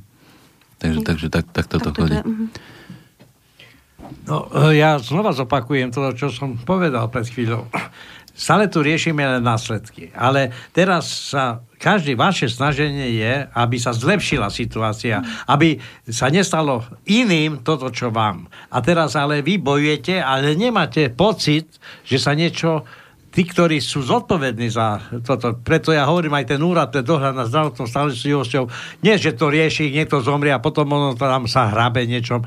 Takže takto to chodí. No, ja znova zopakujem to, čo som povedal pred chvíľou. Stále tu riešime len následky. Ale teraz sa každé vaše snaženie je, aby sa zlepšila situácia. Aby sa nestalo iným toto, čo vám. A teraz ale vy bojujete, ale nemáte pocit, že sa niečo... Tí, ktorí sú zodpovední za toto, preto ja hovorím aj ten úrad, ten dohľad na zdravotnou starostlivosťou, nie, že to rieši, niekto zomrie a potom ono tam sa hrabe niečom.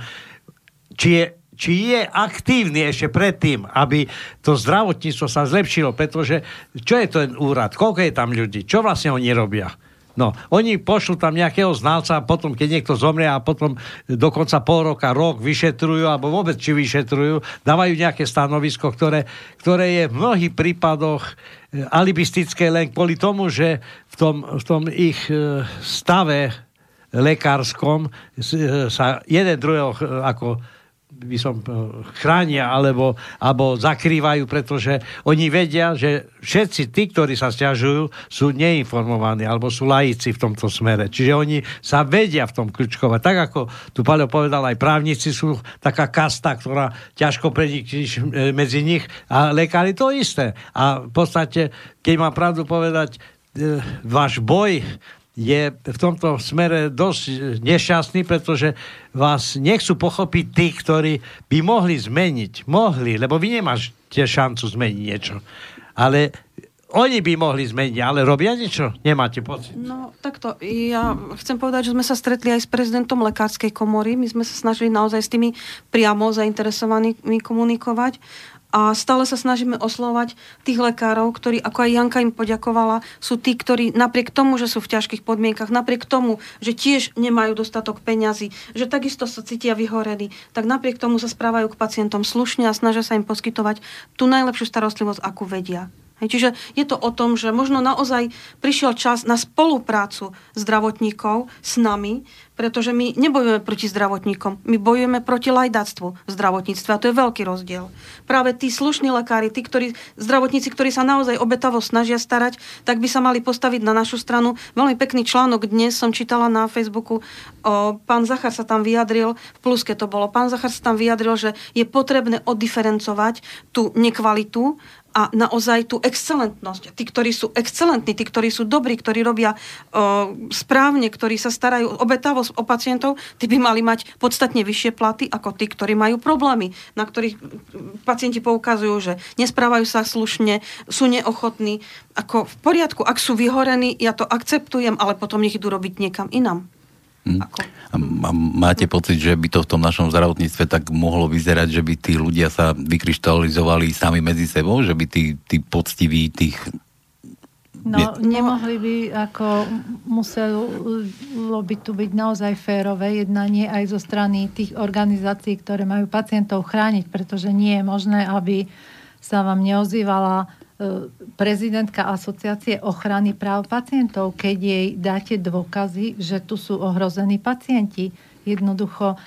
Či je aktívny ešte predtým, aby to zdravotníctvo sa zlepšilo, pretože čo je ten úrad, koľko je tam ľudí, čo vlastne oni robia? No, oni pošlú tam nejakého znalca a potom, keď niekto zomrie a potom dokonca pol roka, rok vyšetrujú alebo vôbec či vyšetrujú, dávajú nejaké stanovisko, ktoré je v mnohých prípadoch alibistické len kvôli tomu, že v tom ich stave lekárskom sa jeden druhého ako by som chránia alebo zakrývajú, pretože oni vedia, že všetci tí, ktorí sa sťažujú, sú neinformovaní alebo sú laici v tomto smere. Čiže oni sa vedia v tom kľúčkovať. Tak ako tu Paľo povedal, aj právnici sú taká kasta, ktorá ťažko prenikneš medzi nich a lekári to isté. A v podstate, keď mám pravdu povedať, váš boj je v tomto smere dosť nešťastný, pretože vás nechcú pochopiť tí, ktorí by mohli zmeniť. Mohli, lebo vy nemáte šancu zmeniť niečo. Ale oni by mohli zmeniť, ale robia niečo? Nemáte pocit? No, takto. Ja chcem povedať, že sme sa stretli aj s prezidentom lekárskej komory. My sme sa snažili naozaj s tými priamo zainteresovanými komunikovať. A stále sa snažíme oslovať tých lekárov, ktorí, ako aj Janka im poďakovala, sú tí, ktorí napriek tomu, že sú v ťažkých podmienkach, napriek tomu, že tiež nemajú dostatok peňazí, že takisto sa cítia vyhorení, tak napriek tomu sa správajú k pacientom slušne a snažia sa im poskytovať tú najlepšiu starostlivosť, akú vedia. Čiže je to o tom, že možno naozaj prišiel čas na spoluprácu zdravotníkov s nami, pretože my nebojujeme proti zdravotníkom, my bojujeme proti lajdáctvu v zdravotníctve a to je veľký rozdiel. Práve tí slušní lekári, tí zdravotníci, ktorí sa naozaj obetavo snažia starať, tak by sa mali postaviť na našu stranu. Veľmi pekný článok dnes som čítala na Facebooku, pán Zachár sa tam vyjadril, v Pluske to bolo, pán Zachár sa tam vyjadril, že je potrebné oddiferencovať tú nekvalitu a naozaj tú excelentnosť. Tí, ktorí sú excelentní, tí, ktorí sú dobrí, ktorí robia správne, ktorí sa starajú obetavo o pacientov, tí by mali mať podstatne vyššie platy ako tí, ktorí majú problémy, na ktorých pacienti poukazujú, že nesprávajú sa slušne, sú neochotní. Ako v poriadku, ak sú vyhorení, ja to akceptujem, ale potom nech idú robiť niekam inam. A máte pocit, že by to v tom našom zdravotníctve tak mohlo vyzerať, že by tí ľudia sa vykryštalizovali sami medzi sebou? Že by tí poctiví tých... No, nemohli by, ako muselo by tu byť naozaj férové jednanie aj zo strany tých organizácií, ktoré majú pacientov chrániť, pretože nie je možné, aby sa vám neozývala prezidentka Asociácie ochrany práv pacientov, keď jej dáte dôkazy, že tu sú ohrození pacienti. Jednoducho,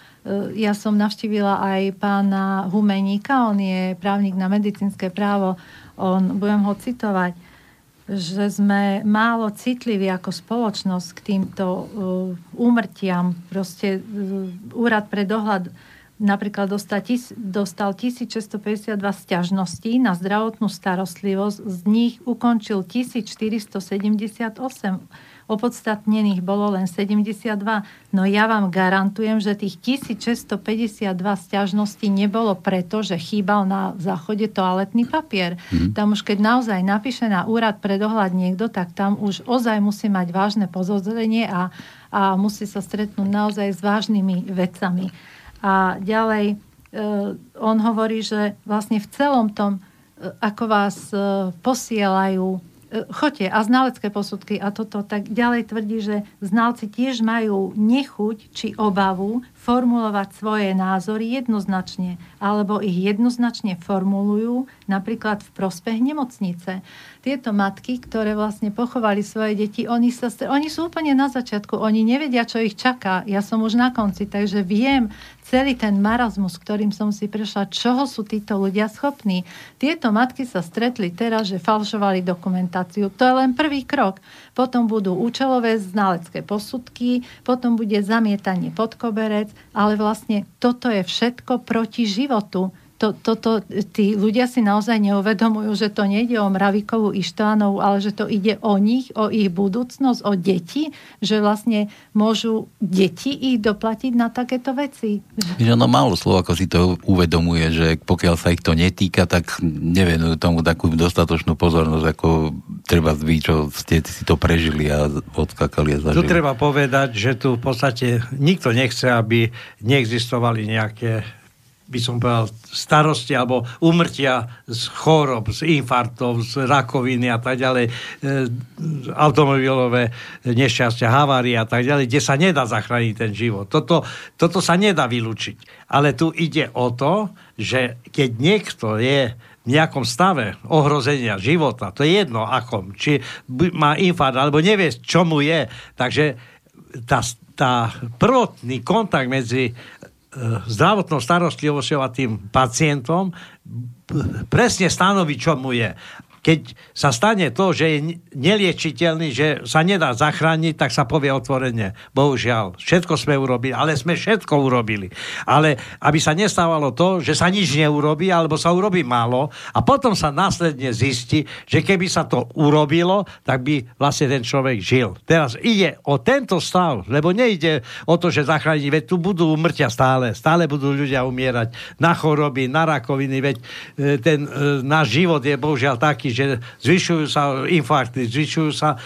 ja som navštívila aj pána Humeníka, on je právnik na medicínske právo, budem ho citovať, že sme málo citliví ako spoločnosť k týmto úmrtiam. Proste úrad pre dohľad napríklad dostal 1652 sťažností na zdravotnú starostlivosť, z nich ukončil 1478, opodstatnených bolo len 72. No ja vám garantujem, že tých 1652 sťažností nebolo preto, že chýbal na záchode toaletný papier. Tam už keď naozaj napíše na úrad pre dohľad niekto, tak tam už ozaj musí mať vážne podozrenie a musí sa stretnúť naozaj s vážnymi vecami. A ďalej on hovorí, že vlastne v celom tom, ako vás posielajú, choďte a znalecké posudky a toto, tak ďalej tvrdí, že znalci tiež majú nechuť či obavu formulovať svoje názory jednoznačne, alebo ich jednoznačne formulujú napríklad v prospech nemocnice. Tieto matky, ktoré vlastne pochovali svoje deti, oni sú úplne na začiatku, oni nevedia, čo ich čaká. Ja som už na konci, takže viem celý ten marazmus, ktorým som si prešla, čoho sú títo ľudia schopní. Tieto matky sa stretli teraz, že falšovali dokumenty. akreditáciu. To je len prvý krok. Potom budú účelové znalecké posudky, potom bude zamietanie pod koberec, ale vlastne toto je všetko proti životu. Tí ľudia si naozaj neuvedomujú, že to nejde o Mravíkovú Ištvánovú, ale že to ide o nich, o ich budúcnosť, o deti, že vlastne môžu deti ich doplatiť na takéto veci. No málo Slovákov si to uvedomuje, že pokiaľ sa ich to netýka, tak nevenujú tomu takú dostatočnú pozornosť, ako treba zbyť, čo ste si to prežili a odskakali a zažili. Tu treba povedať, že tu v podstate nikto nechce, aby neexistovali nejaké, by som povedal, starosti alebo úmrtia z chorób, z infarktov, z rakoviny a tak ďalej, automobilové nešťastia, havárie a tak ďalej, kde sa nedá zachrániť ten život. Toto sa nedá vylúčiť. Ale tu ide o to, že keď niekto je v nejakom stave ohrozenia života, to je jedno akom, či má infarkt, alebo nevie, čo mu je. Takže tá prvotný kontakt medzi zdravotnou starostlivosťou a tým pacientom presne stanoví, čo mu je. Keď sa stane to, že je neliečiteľný, že sa nedá zachrániť, tak sa povie otvorene: bohužiaľ, všetko sme urobili, ale sme všetko urobili. Ale aby sa nestávalo to, že sa nič neurobí, alebo sa urobí málo a potom sa následne zistí, že keby sa to urobilo, tak by vlastne ten človek žil. Teraz ide o tento stav, lebo nejde o to, že zachrániť, veď tu budú umrtia stále budú ľudia umierať na choroby, na rakoviny, veď ten náš život je bohužiaľ taký, že zvyšujú sa infarkty, zvyšujú sa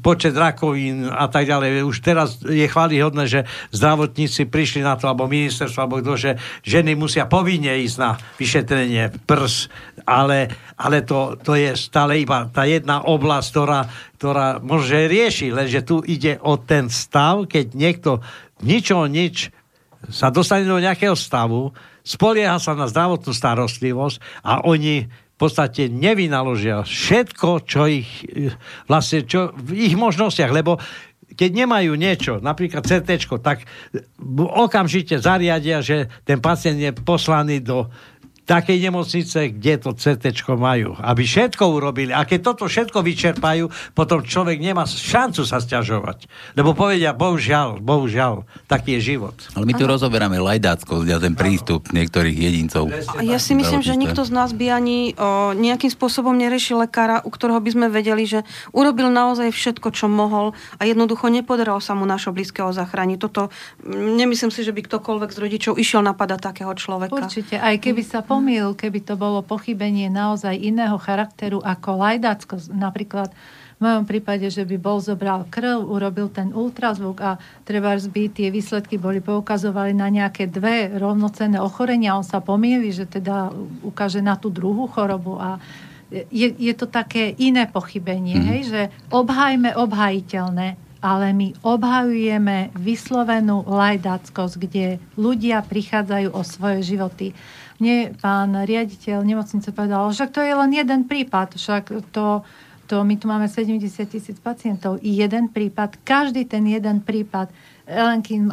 počet rakovín a tak ďalej. Už teraz je chválihodné, že zdravotníci prišli na to, alebo ministerstvo, alebo kto, že ženy musia povinne ísť na vyšetrenie prs, ale to je stále iba tá jedna oblasť, ktorá môže riešiť, lenže tu ide o ten stav, keď niekto nič sa dostane do nejakého stavu, spolieha sa na zdravotnú starostlivosť a oni v podstate nevynaložia všetko, čo čo v ich možnostiach, lebo keď nemajú niečo, napríklad CTčko, tak okamžite zariadia, že ten pacient je poslaný do takej nemocnice, kde to CTčko majú. Aby všetko urobili. A keď toto všetko vyčerpajú, potom človek nemá šancu sa sťažovať. Lebo povedia: bohužiaľ, taký je život. Ale my tu rozoberáme lajdáckosť a ten prístup niektorých jedincov. Ja si myslím, že nikto z nás by ani nejakým spôsobom neriešil lekára, u ktorého by sme vedeli, že urobil naozaj všetko, čo mohol a jednoducho nepodarilo sa mu našho blízkeho zachrániť. Toto nemyslím si, že by ktokoľvek z rodičov išiel napadať takého človeka. Určite, aj keby sa pomýl, keby to bolo pochybenie naozaj iného charakteru ako lajdácko. Napríklad v mojom prípade, že by bol zobral krv, urobil ten ultrazvuk a trebárs by tie výsledky poukazovali na nejaké dve rovnocenné ochorenia. On sa pomýli, že teda ukáže na tú druhú chorobu a je to také iné pochybenie, hej, že obhajme obhajiteľné. Ale my obhajujeme vyslovenú lajdáckosť, kde ľudia prichádzajú o svoje životy. Mne pán riaditeľ nemocnice povedal, však to je len jeden prípad, však to my tu máme 70,000 pacientov i jeden prípad, každý ten jeden prípad. Elenkin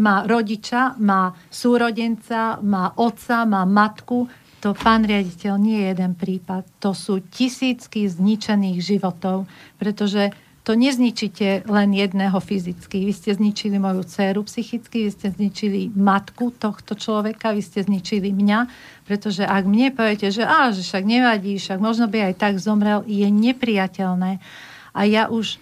má rodiča, má súrodenca, má otca, má matku. To, pán riaditeľ, nie je jeden prípad. To sú tisícky zničených životov, pretože to nezničíte len jedného fyzicky. Vy ste zničili moju dcéru psychicky, vy ste zničili matku tohto človeka, vy ste zničili mňa, pretože ak mne poviete, že že však nevadí, však možno by aj tak zomrel, je nepriateľné. A ja už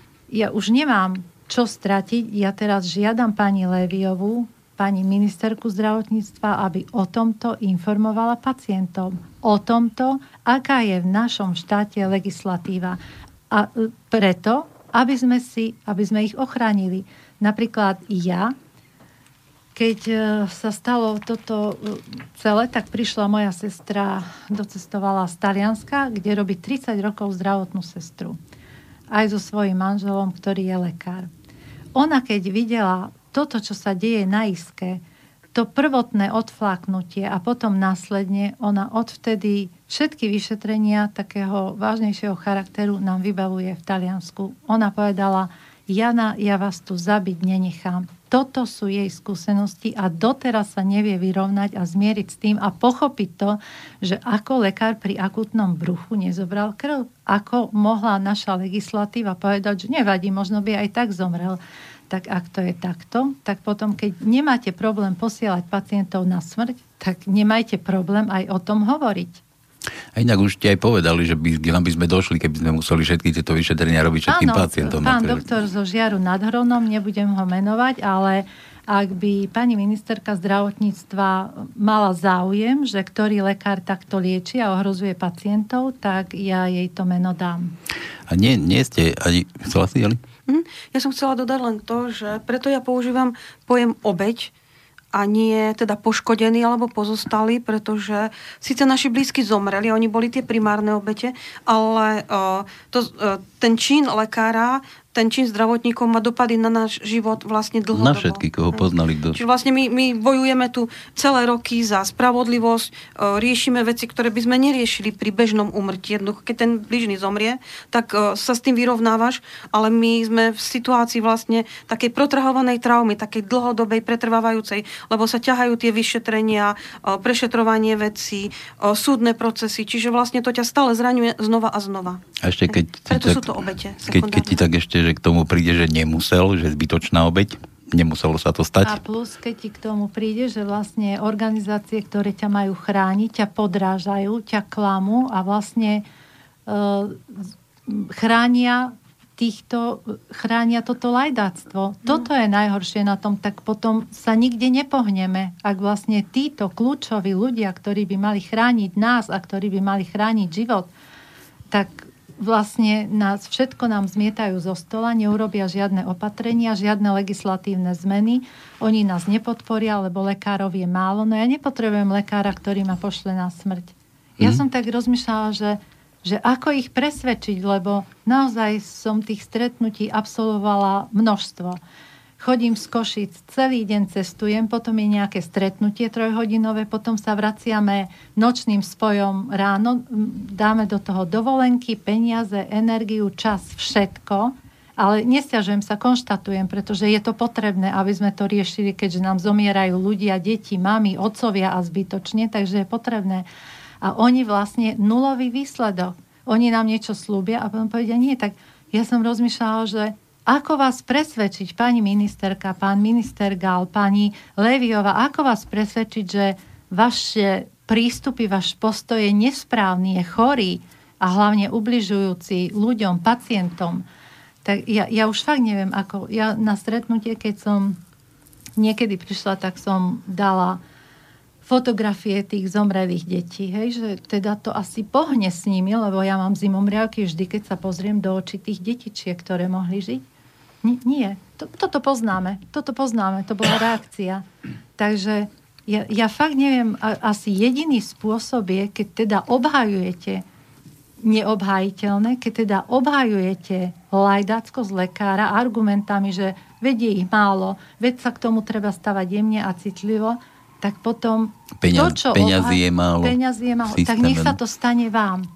nemám čo stratiť. Ja teraz žiadam pani Lévyovú, pani ministerku zdravotníctva, aby o tomto informovala pacientov. O tomto, aká je v našom štáte legislatíva. A preto aby sme ich ochránili. Napríklad ja, keď sa stalo toto celé, tak prišla moja sestra, docestovala z Talianska, kde robí 30 rokov zdravotnú sestru. Aj so svojím manželom, ktorý je lekár. Ona keď videla toto, čo sa deje na iske, to prvotné odfláknutie a potom následne, ona odvtedy všetky vyšetrenia takého vážnejšieho charakteru nám vybavuje v Taliansku. Ona povedala, Jana, ja vás tu zabiť nenechám. Toto sú jej skúsenosti a doteraz sa nevie vyrovnať a zmieriť s tým a pochopiť to, že ako lekár pri akútnom bruchu nezobral krv, ako mohla naša legislatíva povedať, že nevadí, možno by aj tak zomrel. Tak ak to je takto, tak potom, keď nemáte problém posielať pacientov na smrť, tak nemajte problém aj o tom hovoriť. A inak už ste aj povedali, že by sme došli, keby sme museli všetky tieto vyšetrenia robiť všetkým pacientom. Pán doktor zo Žiaru nad Hronom, nebudem ho menovať, ale ak by pani ministerka zdravotníctva mala záujem, že ktorý lekár takto lieči a ohrozuje pacientov, tak ja jej to meno dám. A nie ste ani... Chcela si, Jeli? Ja som chcela dodať len to, že preto ja používam pojem obeť, a nie teda poškodení alebo pozostali, pretože síce naši blízky zomreli, oni boli tie primárne obete, ale ten čin lekára, ten čin zdravotníkov má dopady na náš život vlastne dlhodobo. Na všetky, koho poznali. Čiže vlastne my bojujeme tu celé roky za spravodlivosť, riešime veci, ktoré by sme neriešili pri bežnom úmrtí. Jednoducho, keď ten blížny zomrie, tak sa s tým vyrovnávaš, ale my sme v situácii vlastne takej protrahovanej traumy, takej dlhodobej, pretrvávajúcej, lebo sa ťahajú tie vyšetrenia, prešetrovanie vecí, súdne procesy, čiže vlastne to ťa stále zraňuje znova a znova. A ešte keď preto tak, sú to obete. Keď ti tak ešte že k tomu príde, že nemusel, že zbytočná obeť, nemuselo sa to stať. A plus, keď ti k tomu príde, že vlastne organizácie, ktoré ťa majú chrániť, ťa podrážajú, ťa klamú a vlastne chránia toto lajdáctvo. Toto je najhoršie na tom, tak potom sa nikde nepohneme. Ak vlastne títo kľúčoví ľudia, ktorí by mali chrániť nás a ktorí by mali chrániť život, tak vlastne všetko nám zmietajú zo stola, neurobia žiadne opatrenia, žiadne legislatívne zmeny. Oni nás nepodporia, lebo lekárov je málo. No ja nepotrebujem lekára, ktorý ma pošle na smrť. Ja som tak rozmýšľala, že ako ich presvedčiť, lebo naozaj som tých stretnutí absolvovala množstvo. Chodím z Košic, celý deň cestujem, potom je nejaké stretnutie trojhodinové, potom sa vraciame nočným spojom ráno, dáme do toho dovolenky, peniaze, energiu, čas, všetko, ale nesťažujem sa, konštatujem, pretože je to potrebné, aby sme to riešili, keďže nám zomierajú ľudia, deti, mami, otcovia a zbytočne, takže je potrebné. A oni vlastne nulový výsledok. Oni nám niečo slúbia a potom povedia, nie, tak ja som rozmýšľala, že ako vás presvedčiť, pani ministerka, pán minister Gál, pani Lévyová, ako vás presvedčiť, že vaše prístupy, váš postoj je nesprávny, je chorý a hlavne ubližujúci ľuďom, pacientom. Tak ja už fakt neviem, ako. Ja na stretnutie, keď som niekedy prišla, tak som dala fotografie tých zomrelých detí, hej, že teda to asi pohne s nimi, lebo ja mám zimomriavky vždy, keď sa pozriem do očí tých detičiek, ktoré mohli žiť. Nie, toto poznáme, to bola reakcia. Takže ja fakt neviem, asi jediný spôsob je, keď teda obhajujete neobhajiteľné, keď teda obhajujete lajdáckosť lekára argumentami, že vedie ich málo, veď sa k tomu treba stavať jemne a citlivo, tak potom peňazí je málo, tak nech sa to stane vám.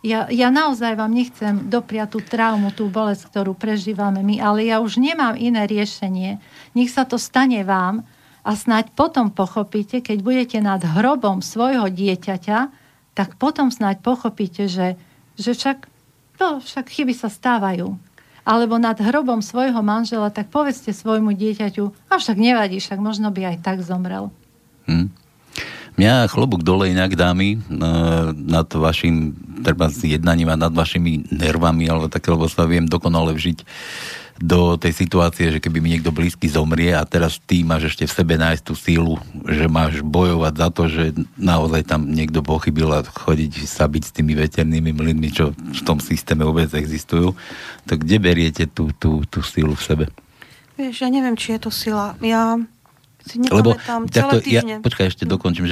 Ja naozaj vám nechcem dopriať tú traumu, tú bolesť, ktorú prežívame my, ale ja už nemám iné riešenie. Nech sa to stane vám a snáď potom pochopíte, keď budete nad hrobom svojho dieťaťa, tak potom snáď pochopíte, že však chyby sa stávajú. Alebo nad hrobom svojho manžela, tak povedzte svojmu dieťaťu, a však nevadí, však možno by aj tak zomrel. Mňa chlobúk dole inak, dámy, nad vašim jednaním a nad vašimi nervami, alebo také, lebo sa viem dokonale vžiť do tej situácie, že keby mi niekto blízky zomrie a teraz ty máš ešte v sebe nájsť tú sílu, že máš bojovať za to, že naozaj tam niekto pochybil a chodiť sa byť s tými veternými mlynmi, čo v tom systéme vôbec existujú, tak kde beriete tú sílu v sebe? Vieš, ja neviem, či je to sila. Lebo takto, ešte dokončím,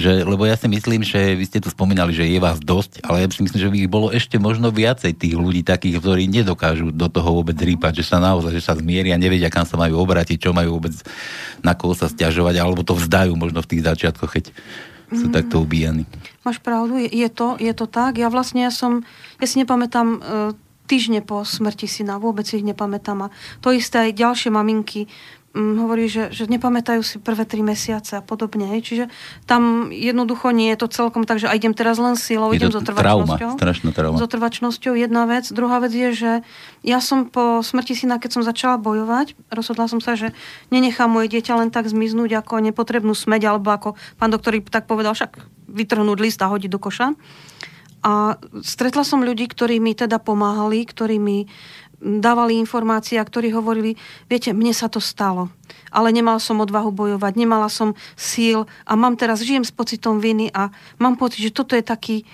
že lebo ja si myslím, že vy ste tu spomínali, že je vás dosť, ale ja si myslím, že by ich bolo ešte možno viacej tých ľudí takých, ktorí nedokážu do toho vôbec rýpať, že sa naozaj, že sa zmieria, nevedia, kam sa majú obrátiť, čo majú vôbec, na koho sa sťažovať, alebo to vzdajú možno v tých začiatkoch, keď sú takto ubíjani. Máš pravdu, je to tak. Ja si nepamätám týždne po smrti syna, vôbec ich nepamätám. A to isté aj ďalšie maminky hovorí, že nepamätajú si prvé 3 mesiace a podobne. Hej. Čiže tam jednoducho nie je to celkom tak, že idem teraz len silou, idem s otrvačnosťou. Trauma. S otrvačnosťou jedna vec. Druhá vec je, že ja som po smrti syna, keď som začala bojovať, rozhodla som sa, že nenechám moje dieťa len tak zmiznúť ako nepotrebnú smeť, alebo ako pán doktor tak povedal, však vytrhnúť list a hodiť do koša. A stretla som ľudí, ktorí mi teda pomáhali, ktorí mi dávali informácie, ktorí hovorili, viete, mne sa to stalo, ale nemal som odvahu bojovať, nemala som síl a mám teraz, žijem s pocitom viny a mám pocit, že toto je taký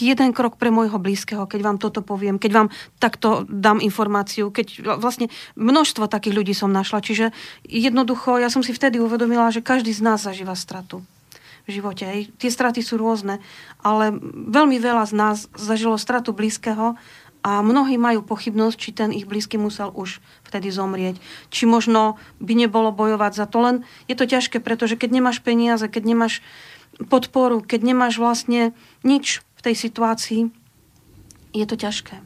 jeden krok pre môjho blízkeho, keď vám toto poviem, keď vám takto dám informáciu, keď vlastne množstvo takých ľudí som našla, čiže jednoducho, ja som si vtedy uvedomila, že každý z nás zažíva stratu v živote. Aj tie straty sú rôzne, ale veľmi veľa z nás zažilo stratu blízkeho. A mnohí majú pochybnosť, či ten ich blízky musel už vtedy zomrieť. Či možno by nebolo bojovať za to. Len je to ťažké, pretože keď nemáš peniaze, keď nemáš podporu, keď nemáš vlastne nič v tej situácii, je to ťažké.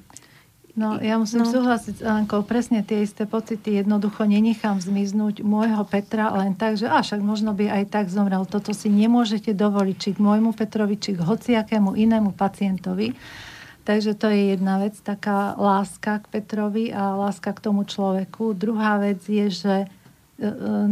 No, ja musím súhlasiť s Elenkou, presne tie isté pocity. Jednoducho nenechám zmiznúť môjho Petra len tak, že však možno by aj tak zomrel. Toto si nemôžete dovoliť, či k môjmu Petrovi, či k hociakému inému pacientovi. Takže to je jedna vec, taká láska k Petrovi a láska k tomu človeku. Druhá vec je, že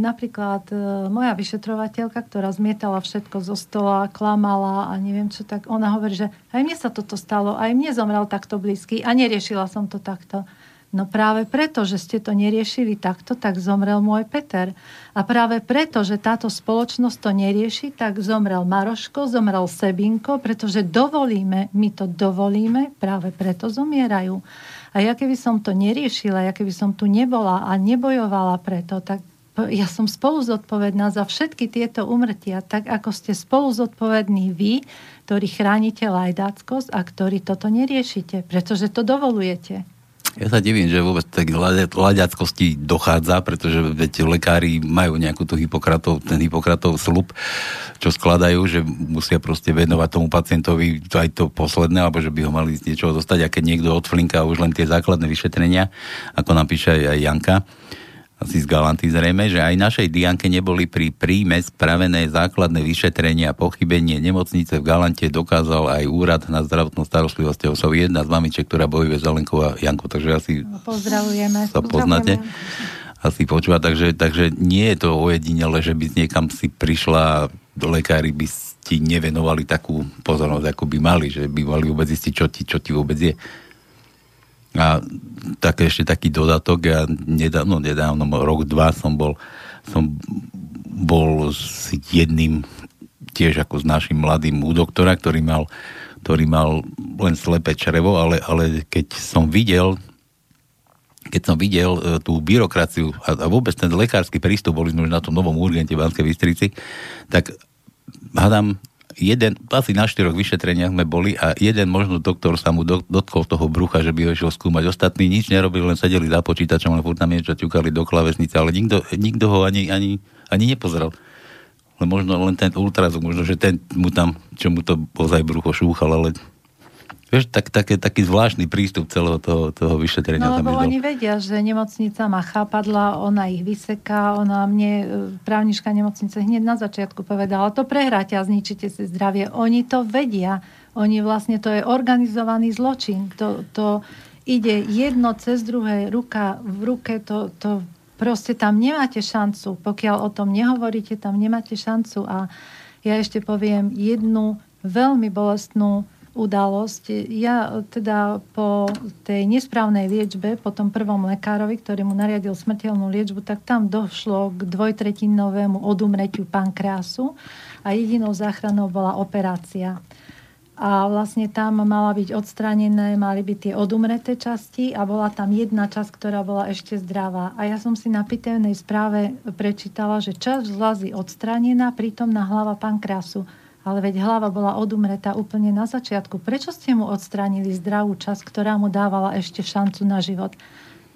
napríklad moja vyšetrovateľka, ktorá zmietala všetko zo stola, klamala a neviem čo, tak ona hovorí, že aj mne sa toto stalo, aj mne zomrel takto blízky a neriešila som to takto. No práve preto, že ste to neriešili takto, tak zomrel môj Peter. A práve preto, že táto spoločnosť to nerieši, tak zomrel Maroško, zomrel Sebinko, pretože dovolíme, my to dovolíme, práve preto zomierajú. A ja keby som to neriešila, ja keby som tu nebola a nebojovala preto, tak ja som spolu zodpovedná za všetky tieto úmrtia, tak ako ste spolu zodpovední vy, ktorí chránite lajdáckosť a ktorí toto neriešite, pretože to dovolujete. Ja sa divím, že vôbec tak laďackosti dochádza, pretože viete, lekári majú nejakú ten Hipokratov sľub, čo skladajú, že musia proste venovať tomu pacientovi aj to posledné, alebo že by ho mali z niečoho dostať, a keď niekto odflinká už len tie základné vyšetrenia, ako nám píše aj Janka, asi z Galanty zrejme, že aj našej Dianke neboli pri príjme spravené základné vyšetrenia. Pochybenie nemocnice v Galante dokázal aj Úrad na zdravotnú starostlivosť. Som jedna z mamičiek, ktorá bojuje za Elenkou a Jankou, takže asi sa poznáte. Asi počúva, takže nie je to ojedinele, že by niekam si prišla, lekári by ti nevenovali takú pozornosť, ako by mali, že by mali vôbec zistiť, čo ti vôbec je. A tak ešte taký dodatok, ja nedávno rok, dva som bol s jedným tiež ako s našim mladým u doktora, ktorý mal len slepé črevo, ale keď som videl tú byrokraciu a vôbec ten lekársky prístup, boli sme už na tom novom urgente v Banskej Bystrici, tak hádam asi na 4 vyšetreniach sme boli a jeden možno doktor sa mu dotkol toho brucha, že by ho išiel skúmať. Ostatní nič nerobili, len sedeli za počítačom, len furt tam niečo ťukali do klavesnice, ale nikto ho ani nepozeral. Len možno len ten ultrazvuk, možno, že ten mu tam, čo mu to ozaj brucho šúchal, ale vieš, taký zvláštny prístup celého toho vyšetrenia. No lebo oni vedia, že nemocnica má chápadla, ona ich vyseká, ona mne, právnička nemocnice, hneď na začiatku povedala, to prehráte a zničíte si zdravie. Oni to vedia. Oni vlastne, to je organizovaný zločin. To ide jedno cez druhé, ruka v ruke, to proste tam nemáte šancu. Pokiaľ o tom nehovoríte, tam nemáte šancu. A ja ešte poviem jednu veľmi bolestnú udalosť. Ja teda po tej nesprávnej liečbe, po tom prvom lekárovi, ktorý mu nariadil smrteľnú liečbu, tak tam došlo k 2/3 odumretiu pankreasu a jedinou záchranou bola operácia. A vlastne tam mala byť odstranené, mali byť tie odumreté časti a bola tam jedna časť, ktorá bola ešte zdravá. A ja som si na pitevnej správe prečítala, že časť zlazy odstranená, prítomná hlava pankreasu. Ale veď hlava bola odumretá úplne na začiatku. Prečo ste mu odstránili zdravú časť, ktorá mu dávala ešte šancu na život?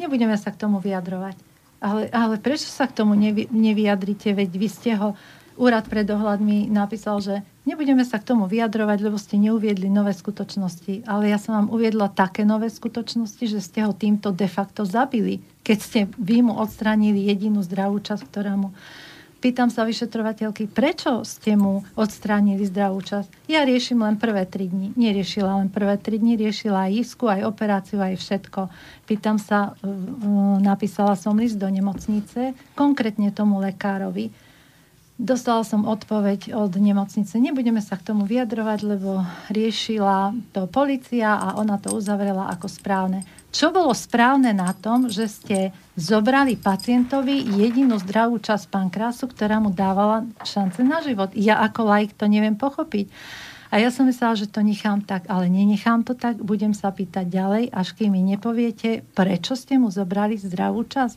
Nebudeme sa k tomu vyjadrovať. Ale prečo sa k tomu nevyjadrite? Veď vy ste ho Úrad pre dohľad mi napísal, že nebudeme sa k tomu vyjadrovať, lebo ste neuviedli nové skutočnosti. Ale ja som vám uviedla také nové skutočnosti, že ste ho týmto de facto zabili, keď ste vy mu odstránili jedinú zdravú časť, ktorá mu... Pýtam sa vyšetrovateľky, prečo ste mu odstránili zdravú časť? Ja riešim len prvé 3 dni. Neriešila len prvé 3 dni, riešila aj isku, aj operáciu, aj všetko. Pýtam sa, napísala som list do nemocnice, konkrétne tomu lekárovi. Dostala som odpoveď od nemocnice. Nebudeme sa k tomu vyjadrovať, lebo riešila to polícia a ona to uzavrela ako správne. Čo bolo správne na tom, že ste zobrali pacientovi jedinú zdravú časť pankrásu, ktorá mu dávala šance na život? Ja ako laik to neviem pochopiť. A ja som myslela, že to nechám tak, ale nenechám to tak. Budem sa pýtať ďalej, až kým mi nepoviete, prečo ste mu zobrali zdravú časť.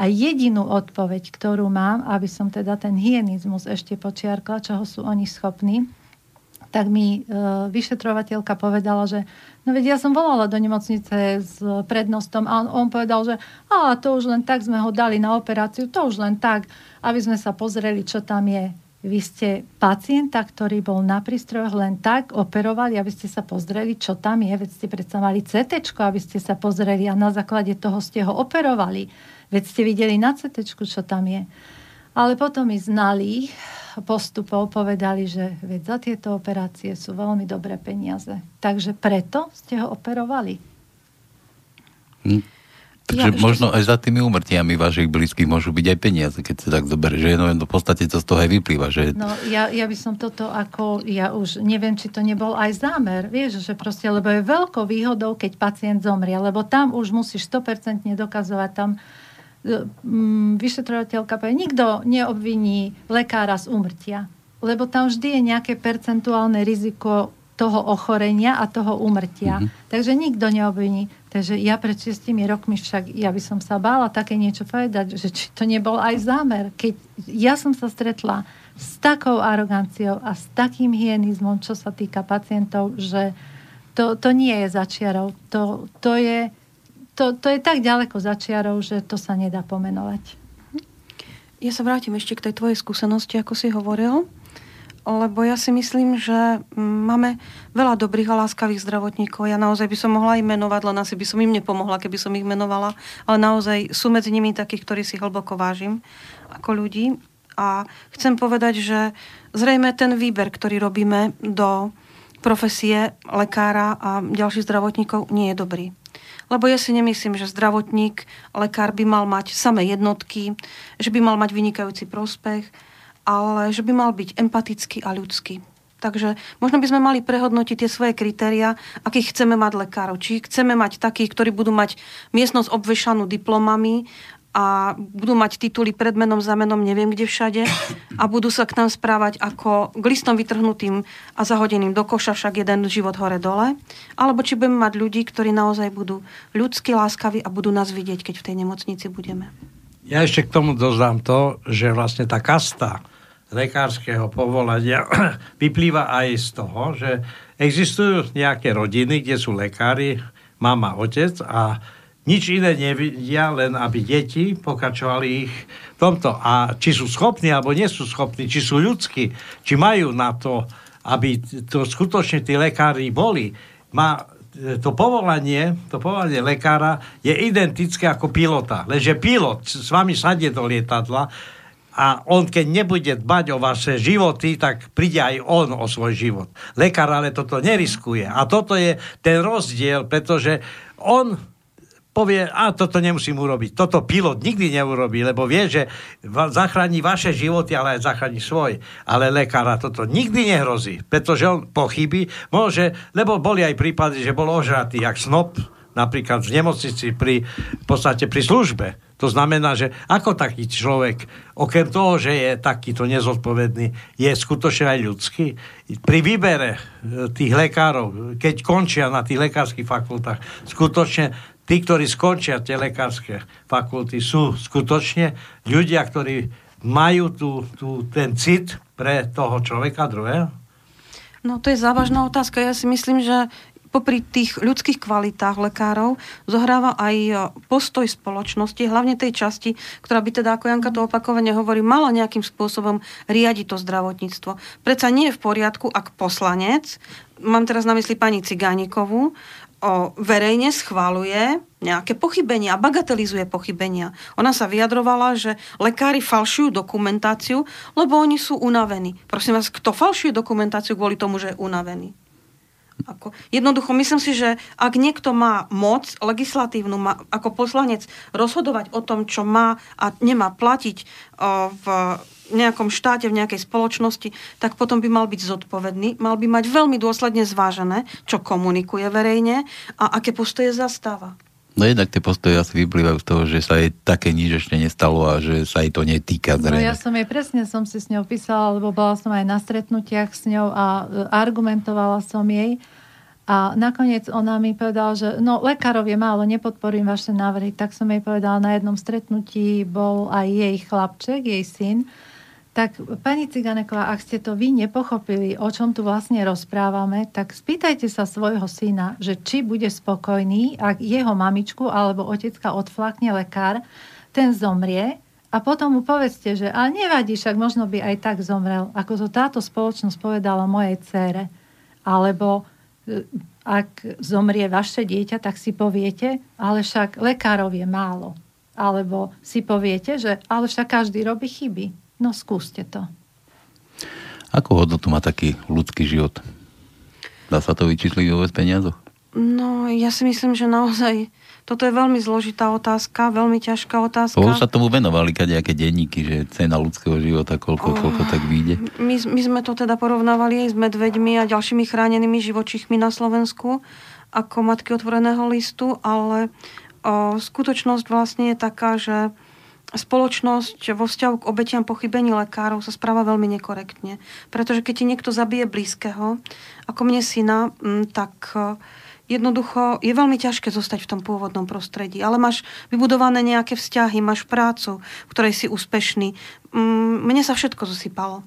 A jedinú odpoveď, ktorú mám, aby som teda ten hyenizmus ešte počiarkla, čoho sú oni schopní, tak mi vyšetrovateľka povedala, že no veď ja som volala do nemocnice s prednostom a on povedal, že to už len tak sme ho dali na operáciu, to už len tak, aby sme sa pozreli, čo tam je. Vy ste pacienta, ktorý bol na prístrojoch, len tak operovali, aby ste sa pozreli, čo tam je. Veď ste predsa mali CTčko, aby ste sa pozreli a na základe toho ste ho operovali. Veď ste videli na CTčku, čo tam je. Ale potom i znali postupov, povedali, že veď za tieto operácie sú veľmi dobré peniaze. Takže preto ste ho operovali. Takže možno aj za tými úmrtiami vašich blízkych môžu byť aj peniaze, keď sa tak zoberie, že v podstate to z toho aj vyplýva. Že... No ja by som toto ako, ja už neviem, či to nebol aj zámer, vieš, že proste, lebo je veľkou výhodou, keď pacient zomrie, lebo tam už musíš 100% dokazovať, tam vyšetrovateľka povie, nikto neobviní lekára z úmrtia, lebo tam vždy je nejaké percentuálne riziko toho ochorenia a toho úmrtia. Mm-hmm. Takže nikto neobviní. Takže ja pred 6 rokmi však, ja by som sa bála také niečo povedať, že či to nebol aj zámer. Keď ja som sa stretla s takou aroganciou a s takým hyenizmom, čo sa týka pacientov, že to nie je za čiarou. To je tak ďaleko za čiarou, že to sa nedá pomenovať. Ja sa vrátim ešte k tej tvojej skúsenosti, ako si hovoril. Lebo ja si myslím, že máme veľa dobrých a láskavých zdravotníkov. Ja naozaj by som mohla ich menovať, len asi by som im nepomohla, keby som ich menovala. Ale naozaj sú medzi nimi takých, ktorí si hlboko vážim ako ľudí. A chcem povedať, že zrejme ten výber, ktorý robíme do profesie lekára a ďalších zdravotníkov, nie je dobrý. Lebo ja si nemyslím, že zdravotník, lekár by mal mať samé jednotky, že by mal mať vynikajúci prospech, ale že by mal byť empatický a ľudský. Takže možno by sme mali prehodnotiť tie svoje kritériá, akých chceme mať lekárov. Či chceme mať takých, ktorí budú mať miestnosť obvešanú diplomami a budú mať tituly pred menom, za menom, neviem kde všade a budú sa k nám správať ako k listom vytrhnutým a zahodeným do koša, však jeden život hore dole. Alebo či budeme mať ľudí, ktorí naozaj budú ľudskí, láskaví a budú nás vidieť, keď v tej nemocnici budeme. Ja ešte k tomu doznám to, že vlastne tá kasta lekárskeho povolania vyplýva aj z toho, že existujú nejaké rodiny, kde sú lekári, mama, otec a nič iné nevidia, len aby deti pokračovali ich v tomto. A či sú schopní, alebo nie sú schopní, či sú ľudskí, či majú na to, aby to skutočne tí lekári boli. To povolanie lekára je identické ako pilota. Lenže pilot s vami sadne do lietadla a on, keď nebude dbať o vaše životy, tak príde aj on o svoj život. Lekár ale toto neriskuje. A toto je ten rozdiel, pretože on povie, toto nemusím urobiť. Toto pilot nikdy neurobí, lebo vie, že zachrání vaše životy, ale aj zachrání svoj. Ale lekára toto nikdy nehrozí, pretože on pochybí, môže, lebo boli aj prípady, že bol ožratý, jak snop, napríklad v nemocnici v podstate pri službe. To znamená, že ako taký človek, okrem toho, že je takýto nezodpovedný, je skutočne aj ľudský. Pri výbere tých lekárov, keď končia na tých lekárskych fakultách, skutočne tí, ktorí skončia tie lekárske fakulty, sú skutočne ľudia, ktorí majú ten cit pre toho človeka druhého? No to je závažná otázka. Ja si myslím, že popri tých ľudských kvalitách lekárov zohráva aj postoj spoločnosti, hlavne tej časti, ktorá by teda, ako Janka to opakovane hovorí, mala nejakým spôsobom riadiť to zdravotníctvo. Preca nie je v poriadku, ak poslanec, mám teraz na mysli pani Cigánikovú, verejne schvaľuje nejaké pochybenia, bagatelizuje pochybenia. Ona sa vyjadrovala, že lekári falšujú dokumentáciu, lebo oni sú unavení. Prosím vás, kto falšuje dokumentáciu kvôli tomu, že je unavený? Jednoducho, myslím si, že ak niekto má moc legislatívnu, má ako poslanec rozhodovať o tom, čo má a nemá platiť v nejakom štáte, v nejakej spoločnosti, tak potom by mal byť zodpovedný, mal by mať veľmi dôsledne zvážené, čo komunikuje verejne a aké postoje zastáva. No jednak tie postoje asi vyplývajú z toho, že sa jej také nič ešte nestalo a že sa jej to netýka zrejme. No ja som jej presne, som si s ňou písala, lebo bola som aj na stretnutiach s ňou a argumentovala som jej a nakoniec ona mi povedala, že no lekárov je málo, nepodporím vaše návrhy, tak som jej povedala, na jednom stretnutí bol aj jej chlapček, jej syn. Tak pani Cigániková, ak ste to vy nepochopili, o čom tu vlastne rozprávame, tak spýtajte sa svojho syna, že či bude spokojný, ak jeho mamičku alebo otecka odflakne lekár, ten zomrie a potom mu povedzte, že a nevadí, však možno by aj tak zomrel, ako to táto spoločnosť povedala mojej dcére. Alebo ak zomrie vaše dieťa, tak si poviete, ale však lekárov je málo. Alebo si poviete, že ale však každý robí chyby. No skúste to. Akú hodnotu má taký ľudský život? Dá sa to vyčísliť vôbec peniazoch? No, ja si myslím, že naozaj toto je veľmi zložitá otázka, veľmi ťažká otázka. Už sa tomu venovali kadejaké denníky, že cena ľudského života, koľko tak vyjde. My sme to teda porovnávali aj s medveďmi a ďalšími chránenými živočíchmi na Slovensku ako matky otvoreného listu, ale skutočnosť vlastne je taká, že spoločnosť vo vzťahu k obetiam pochybení lekárov sa správa veľmi nekorektne. Pretože keď ti niekto zabije blízkeho, ako mne syna, tak jednoducho je veľmi ťažké zostať v tom pôvodnom prostredí. Ale máš vybudované nejaké vzťahy, máš prácu, v ktorej si úspešný. Mne sa všetko zosypalo.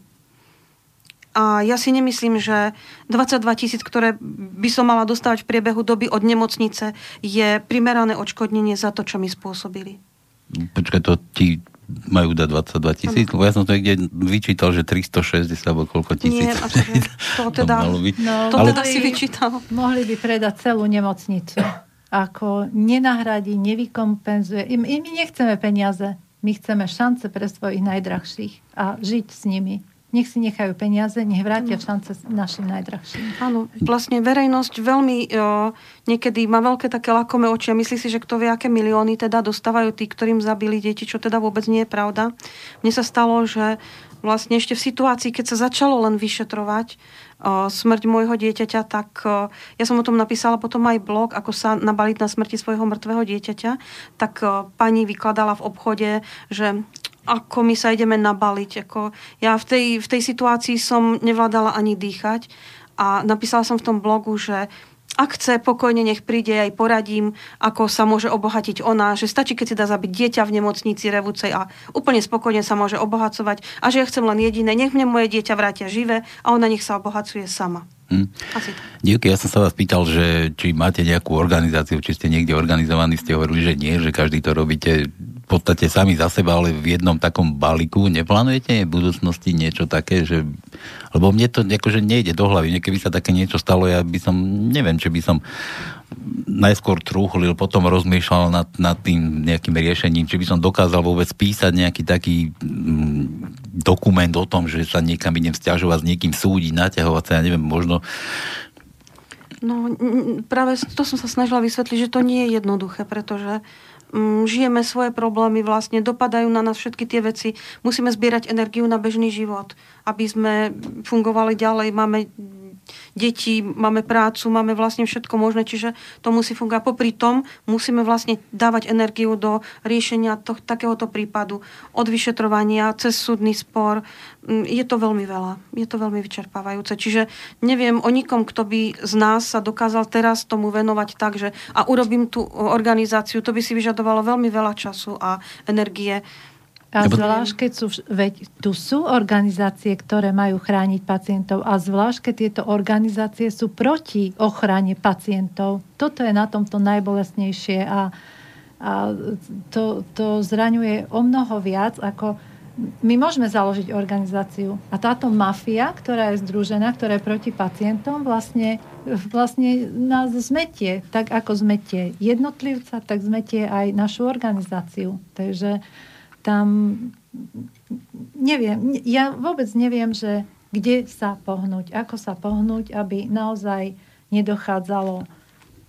A ja si nemyslím, že 22 000, ktoré by som mala dostávať v priebehu doby od nemocnice, je primerané odškodnenie za to, čo mi spôsobili. Počkaj, to ti majú dať 22 000? Lebo ja som to niekde vyčítal, že 360 alebo koľko tisíc. Nie, to teda, to teda si vyčítal. Mohli by predať celú nemocnicu. Ako nenahradí, nevykompenzuje. My nechceme peniaze. My chceme šance pre svojich najdrahších a žiť s nimi. Nech si nechajú peniaze, nech vrátia šance našim najdrahším. Áno, vlastne verejnosť veľmi niekedy má veľké také lakomé oči a myslí si, že kto vie, aké milióny teda dostávajú tí, ktorým zabili deti, čo teda vôbec nie je pravda. Mne sa stalo, že vlastne ešte v situácii, keď sa začalo len vyšetrovať smrť môjho dieťaťa, tak ja som o tom napísala potom aj blog, ako sa nabaliť na smrti svojho mŕtvého dieťaťa, tak pani vykladala v obchode, že ako my sa ideme nabaliť. Ako ja v tej situácii som nevládala ani dýchať a napísala som v tom blogu, že ak chce, pokojne nech príde, aj poradím, ako sa môže obohatiť ona, že stačí, keď si dá zabiť dieťa v nemocnici Revúcej a úplne spokojne sa môže obohacovať a že ja chcem len jediné, nech mne moje dieťa vrátia živé a ona nech sa obohacuje sama. Dievky, ja som sa vás pýtal, že či máte nejakú organizáciu, či ste niekde organizovaní, ste hovorili, že nie, že každý to robíte v podstate sami za seba, ale v jednom takom balíku. Neplánujete v budúcnosti niečo také, že... Lebo mne to akože nejde do hlavy. Keby sa také niečo stalo, ja by som, neviem, či by som najskôr trúchlil, potom rozmýšľal nad tým nejakým riešením, či by som dokázal vôbec písať nejaký taký dokument o tom, že sa niekam idem sťažovať, s niekým súdiť, naťahovať sa, ja neviem, možno... No, práve to som sa snažila vysvetliť, že to nie je jednoduché, pretože žijeme svoje problémy, vlastne dopadajú na nás všetky tie veci. Musíme zbierať energiu na bežný život, aby sme fungovali ďalej, máme deti, máme prácu, máme vlastne všetko možné, čiže to musí fungovať. Popri tom musíme vlastne dávať energiu do riešenia takéhoto prípadu, od vyšetrovania, cez súdny spor. Je to veľmi veľa. Je to veľmi vyčerpávajúce. Čiže neviem o nikom, kto by z nás sa dokázal teraz tomu venovať tak, že a urobím tú organizáciu, to by si vyžadovalo veľmi veľa času a energie. A zvlášť, keď sú, veď tu sú organizácie, ktoré majú chrániť pacientov a zvlášť, keď tieto organizácie sú proti ochrane pacientov. Toto je na tomto najbolestnejšie a to zraňuje o mnoho viac, ako my môžeme založiť organizáciu. A táto mafia, ktorá je združená, ktorá je proti pacientom, vlastne nás zmetie. Tak ako zmetie jednotlivca, tak zmetie aj našu organizáciu. Takže tam neviem, ja vôbec neviem, že kde sa pohnúť, ako sa pohnúť, aby naozaj nedochádzalo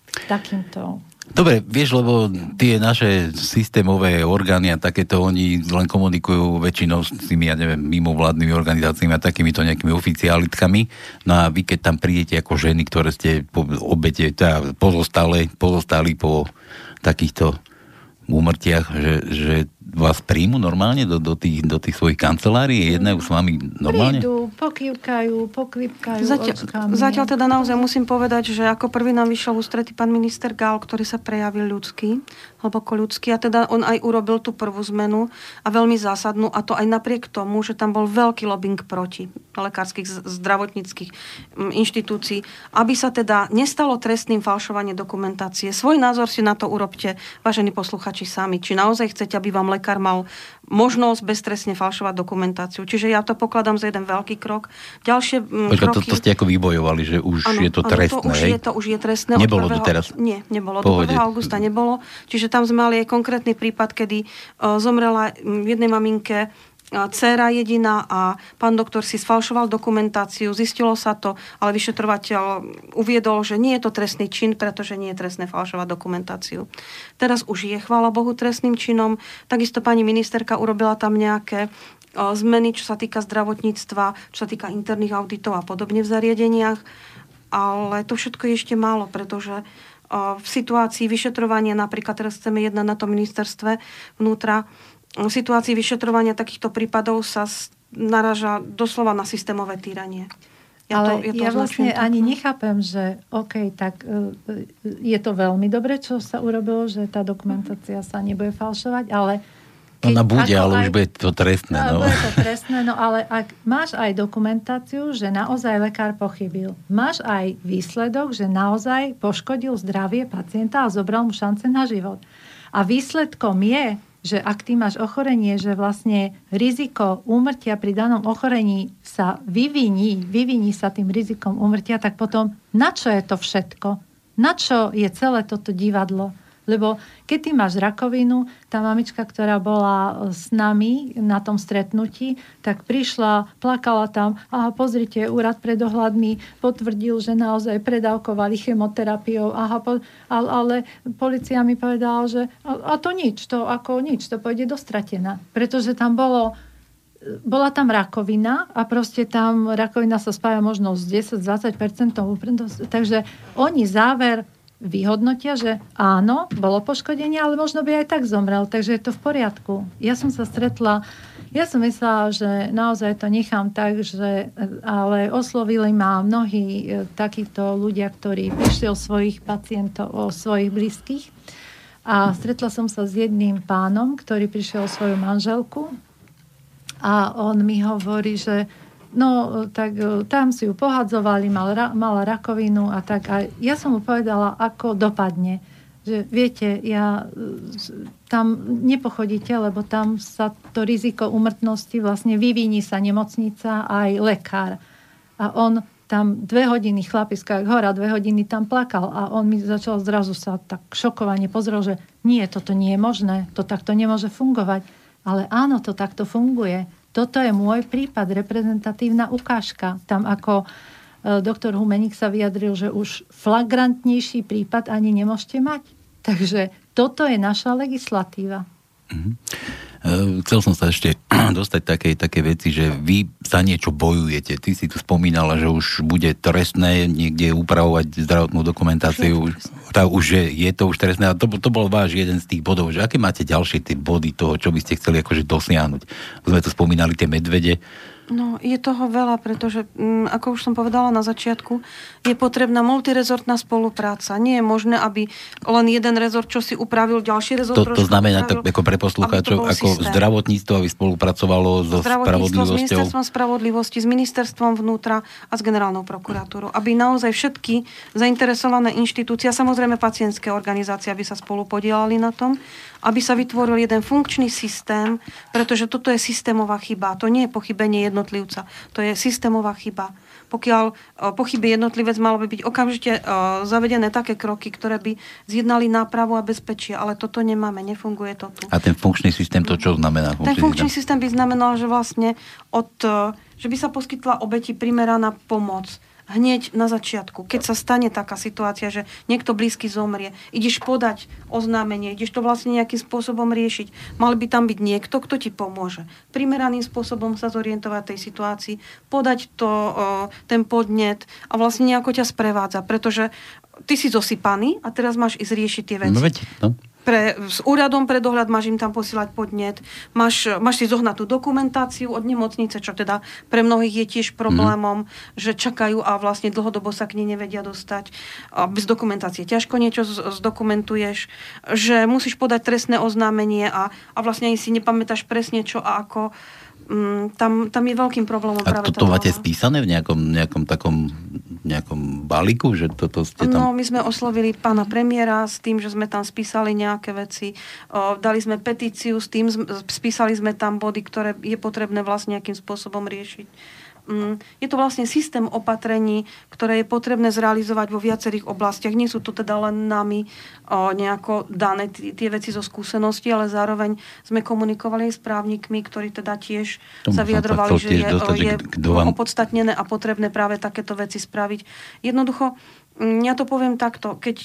k takýmto. Dobre, vieš, lebo tie naše systémové orgány a takéto, oni len komunikujú väčšinou s tými, ja neviem, mimovládnymi organizáciami a takýmito nejakými oficiálitkami. No a vy, keď tam prídete ako ženy, ktoré ste pozostali po takýchto úmrtiach, že vás príjmu normálne do tých svojich kancelárií? Jednajú s vami normálne? Prídu, poklipkajú. Zatiaľ teda naozaj musím povedať, že ako prvý nám vyšiel v ústretí pán minister Gál, ktorý sa prejavil ľudský, hlboko ľudský, a teda on aj urobil tú prvú zmenu a veľmi zásadnú, a to aj napriek tomu, že tam bol veľký lobbying proti lekárskych, zdravotníckych inštitúcií, aby sa teda nestalo trestným falšovanie dokumentácie. Svoj názor si na to urobte, vážení posluchači, sami. Či naozaj chcete, aby vám lekár mal možnosť beztrestne falšovať dokumentáciu. Čiže ja to pokladám za jeden veľký krok. Ďalšie kroky... To ste ako vybojovali, že už ano, je to trestné. To už je trestné. Nebolo to teraz? Nie, nebolo. Pohode. Do 1. augusta nebolo. Čiže tam sme mali aj konkrétny prípad, kedy zomrela jednej maminke dcéra jediná a pán doktor si sfalšoval dokumentáciu, zistilo sa to, ale vyšetrovateľ uviedol, že nie je to trestný čin, pretože nie je trestné falšovať dokumentáciu. Teraz už je, chvála Bohu, trestným činom. Takisto pani ministerka urobila tam nejaké zmeny, čo sa týka zdravotníctva, čo sa týka interných auditov a podobne v zariadeniach, ale to všetko je ešte málo, pretože v situácii vyšetrovania, napríklad teraz chceme jednať na tom ministerstve vnútra, v situácii vyšetrovania takýchto prípadov sa naraža doslova na systémové týranie. Ja vlastne ani nechápem, že OK, tak je to veľmi dobre, čo sa urobilo, že tá dokumentácia sa nebude falšovať, ale... Ona bude, ale už bude to trestné. Bude to trestné, no ale ak máš aj dokumentáciu, že naozaj lekár pochybil, máš aj výsledok, že naozaj poškodil zdravie pacienta a zobral mu šance na život. A výsledkom je, že ak ty máš ochorenie, že vlastne riziko úmrtia pri danom ochorení sa vyviní sa tým rizikom úmrtia, tak potom na čo je to všetko? Na čo je celé toto divadlo? Lebo keď ty máš rakovinu, tá mamička, ktorá bola s nami na tom stretnutí, tak prišla, plakala tam, aha, pozrite, úrad pred dohľadmi potvrdil, že naozaj predávkovali chemoterapiou, aha, ale polícia mi povedala, že to pôjde dostratená. Pretože tam bola tam rakovina a proste tam rakovina sa spája možno s 10-20%, takže oni záver vyhodnotia, že áno, bolo poškodenie, ale možno by aj tak zomrel, takže je to v poriadku. Ja som myslela, že naozaj to nechám tak, ale oslovili ma mnohí takíto ľudia, ktorí prišli o svojich pacientov, o svojich blízkych, a stretla som sa s jedným pánom, ktorý prišiel o svoju manželku a on mi hovorí, že no, tak tam si ju pohadzovali, mala rakovinu a tak. A ja som mu povedala, ako dopadne. Že viete, tam nepochodíte, lebo tam sa to riziko úmrtnosti vlastne vyviní sa nemocnica aj lekár. A on tam 2 hodiny, chlapiska jak hora, 2 hodiny tam plakal a on mi začal zrazu sa tak šokovane pozrel, že nie, toto nie je možné, to takto nemôže fungovať. Ale áno, to takto funguje. Toto je môj prípad, reprezentatívna ukážka. Tam ako doktor Humeník sa vyjadril, že už flagrantnejší prípad ani nemôžete mať. Takže toto je naša legislatíva. Mm-hmm. Chcel som sa ešte dostať také veci, že vy sa niečo bojujete. Ty si tu spomínala, že už bude trestné niekde upravovať zdravotnú dokumentáciu. Je to už trestné. A to bol váš jeden z tých bodov. Že aké máte ďalšie tie body toho, čo by ste chceli akože dosiahnuť? Sme tu spomínali tie medvede, No, je toho veľa, pretože, ako už som povedala na začiatku, je potrebná multirezortná spolupráca. Nie je možné, aby len jeden rezort, čo si upravil, ďalší rezort... To znamená, tak ako pre poslucháčov, ako systém. Zdravotníctvo, aby spolupracovalo so spravodlivosťou. S ministerstvom spravodlivosti, s ministerstvom vnútra a s generálnou prokuratúrou. Aby naozaj všetky zainteresované inštitúcie, samozrejme pacientské organizácie, aby sa spolu podielali na tom, aby sa vytvoril jeden funkčný systém, pretože toto je systémová chyba. To nie je pochybenie jednotlivca. To je systémová chyba. Pokiaľ pochybí jednotlivec, malo by byť okamžite zavedené také kroky, ktoré by zjednali nápravu a bezpečie, ale toto nemáme, nefunguje to tu. A ten funkčný systém, to čo znamená? Ten funkčný systém by znamenal, že vlastne že by sa poskytla obeti primeraná pomoc hneď na začiatku, keď sa stane taká situácia, že niekto blízky zomrie, ideš podať oznámenie, ideš to vlastne nejakým spôsobom riešiť. Mal by tam byť niekto, kto ti pomôže. Primeraným spôsobom sa zorientovať tej situácii, podať ten podnet a vlastne nejako ťa sprevádza, pretože ty si zosypaný a teraz máš ísť riešiť tie veci. S úradom pre dohľad máš im tam posielať podnet, máš si zohnať tú dokumentáciu od nemocnice, čo teda pre mnohých je tiež problémom, že čakajú a vlastne dlhodobo sa k nej nevedia dostať. A bez dokumentácie ťažko niečo zdokumentuješ, že musíš podať trestné oznámenie a vlastne ani si nepamätáš presne čo a ako. Tam je veľkým problémom a práve toto. A toto máte spísané v nejakom takom balíku, že toto ste tam... No, my sme oslovili pána premiéra s tým, že sme tam spísali nejaké veci. Dali sme petíciu s tým, spísali sme tam body, ktoré je potrebné vlastne nejakým spôsobom riešiť. Je to vlastne systém opatrení, ktoré je potrebné zrealizovať vo viacerých oblastiach. Nie sú to teda len nami nejako dané tie veci zo skúsenosti, ale zároveň sme komunikovali aj s právnikmi, ktorí teda tiež sa vyjadrovali, že je opodstatnené a potrebné práve takéto veci spraviť. Jednoducho, ja to poviem takto, keď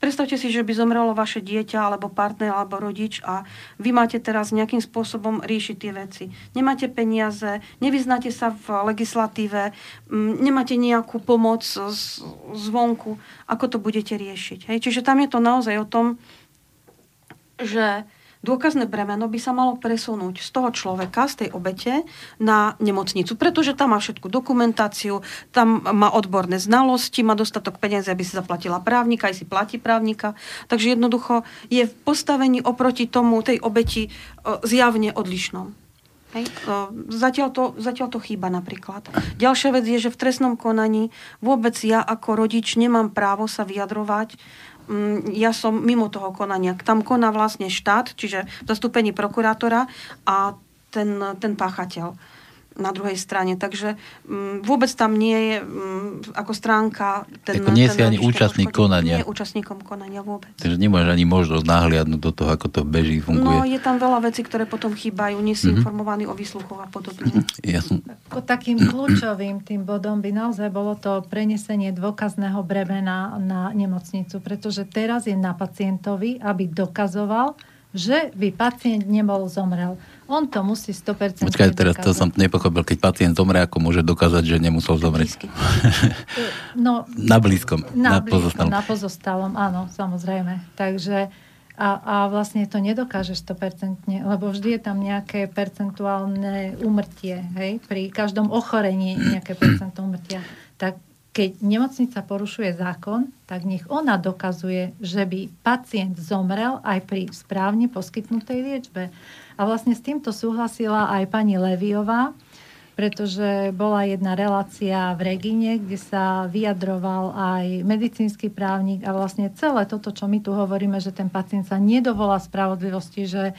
predstavte si, že by zomrelo vaše dieťa, alebo partner, alebo rodič a vy máte teraz nejakým spôsobom riešiť tie veci. Nemáte peniaze, nevyznáte sa v legislatíve, nemáte nejakú pomoc zvonku, ako to budete riešiť. Hej? Čiže tam je to naozaj o tom, že dôkazné bremeno by sa malo presunúť z toho človeka, z tej obete na nemocnicu, pretože tam má všetku dokumentáciu, tam má odborné znalosti, má dostatok peniazy, aby si zaplatila právnika, aj si platí právnika. Takže jednoducho je v postavení oproti tomu tej obeti zjavne odlišnom. Hej. Zatiaľ to chýba napríklad. Ďalšia vec je, že v trestnom konaní vôbec ja ako rodič nemám právo sa vyjadrovať. Ja som mimo toho konania. Tam koná vlastne štát, čiže v zastúpení prokurátora a ten páchateľ na druhej strane. Takže vôbec tam nie je ako stránka... nie si ani účastník konania. Nie je účastníkom konania vôbec. Takže nemáš ani možnosť nahliadnúť do toho, ako to beží, funguje. No, je tam veľa vecí, ktoré potom chýbajú. Nie si informovaný o výsluchoch a podobne. Takým kľúčovým tým bodom by naozaj bolo to prenesenie dôkazného bremena na nemocnicu, pretože teraz je na pacientovi, aby dokazoval, že by pacient nebol zomrel. On to musí 100% Počkaj, teraz dokázať. To som nepochopil. Keď pacient zomre, ako môže dokázať, že nemusel zomrieť? No, na blízkom. Na pozostalom, áno, samozrejme. Takže a vlastne to nedokáže 100%, lebo vždy je tam nejaké percentuálne úmrtie. Hej? Pri každom ochorení nejaké percento úmrtia. Tak keď nemocnica porušuje zákon, tak nech ona dokazuje, že by pacient zomrel aj pri správne poskytnutej liečbe. A vlastne s týmto súhlasila aj pani Lévyová, pretože bola jedna relácia v Regine, kde sa vyjadroval aj medicínsky právnik a vlastne celé toto, čo my tu hovoríme, že ten pacient sa nedovolá spravodlivosti, že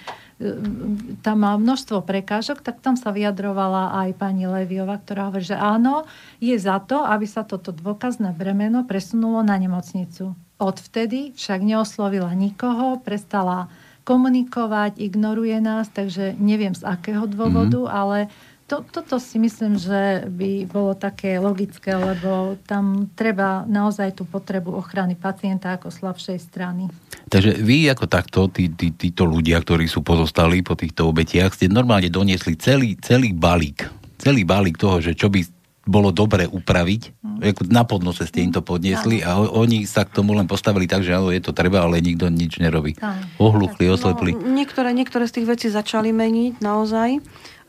tam má množstvo prekážok, tak tam sa vyjadrovala aj pani Lévyová, ktorá hovorí, že áno, je za to, aby sa toto dôkazné bremeno presunulo na nemocnicu. Odvtedy však neoslovila nikoho, prestala komunikovať, ignoruje nás, takže neviem z akého dôvodu, ale toto si myslím, že by bolo také logické, lebo tam treba naozaj tú potrebu ochrany pacienta ako slabšej strany. Takže vy ako takto, títo ľudia, ktorí sú pozostali po týchto obetiach, ste normálne doniesli celý balík toho, že čo by bolo dobre upraviť. Na podnose ste im to podniesli a oni sa k tomu len postavili tak, že áno, je to treba, ale nikto nič nerobí. Ohluchli, oslepli. No, niektoré z tých vecí začali meniť naozaj.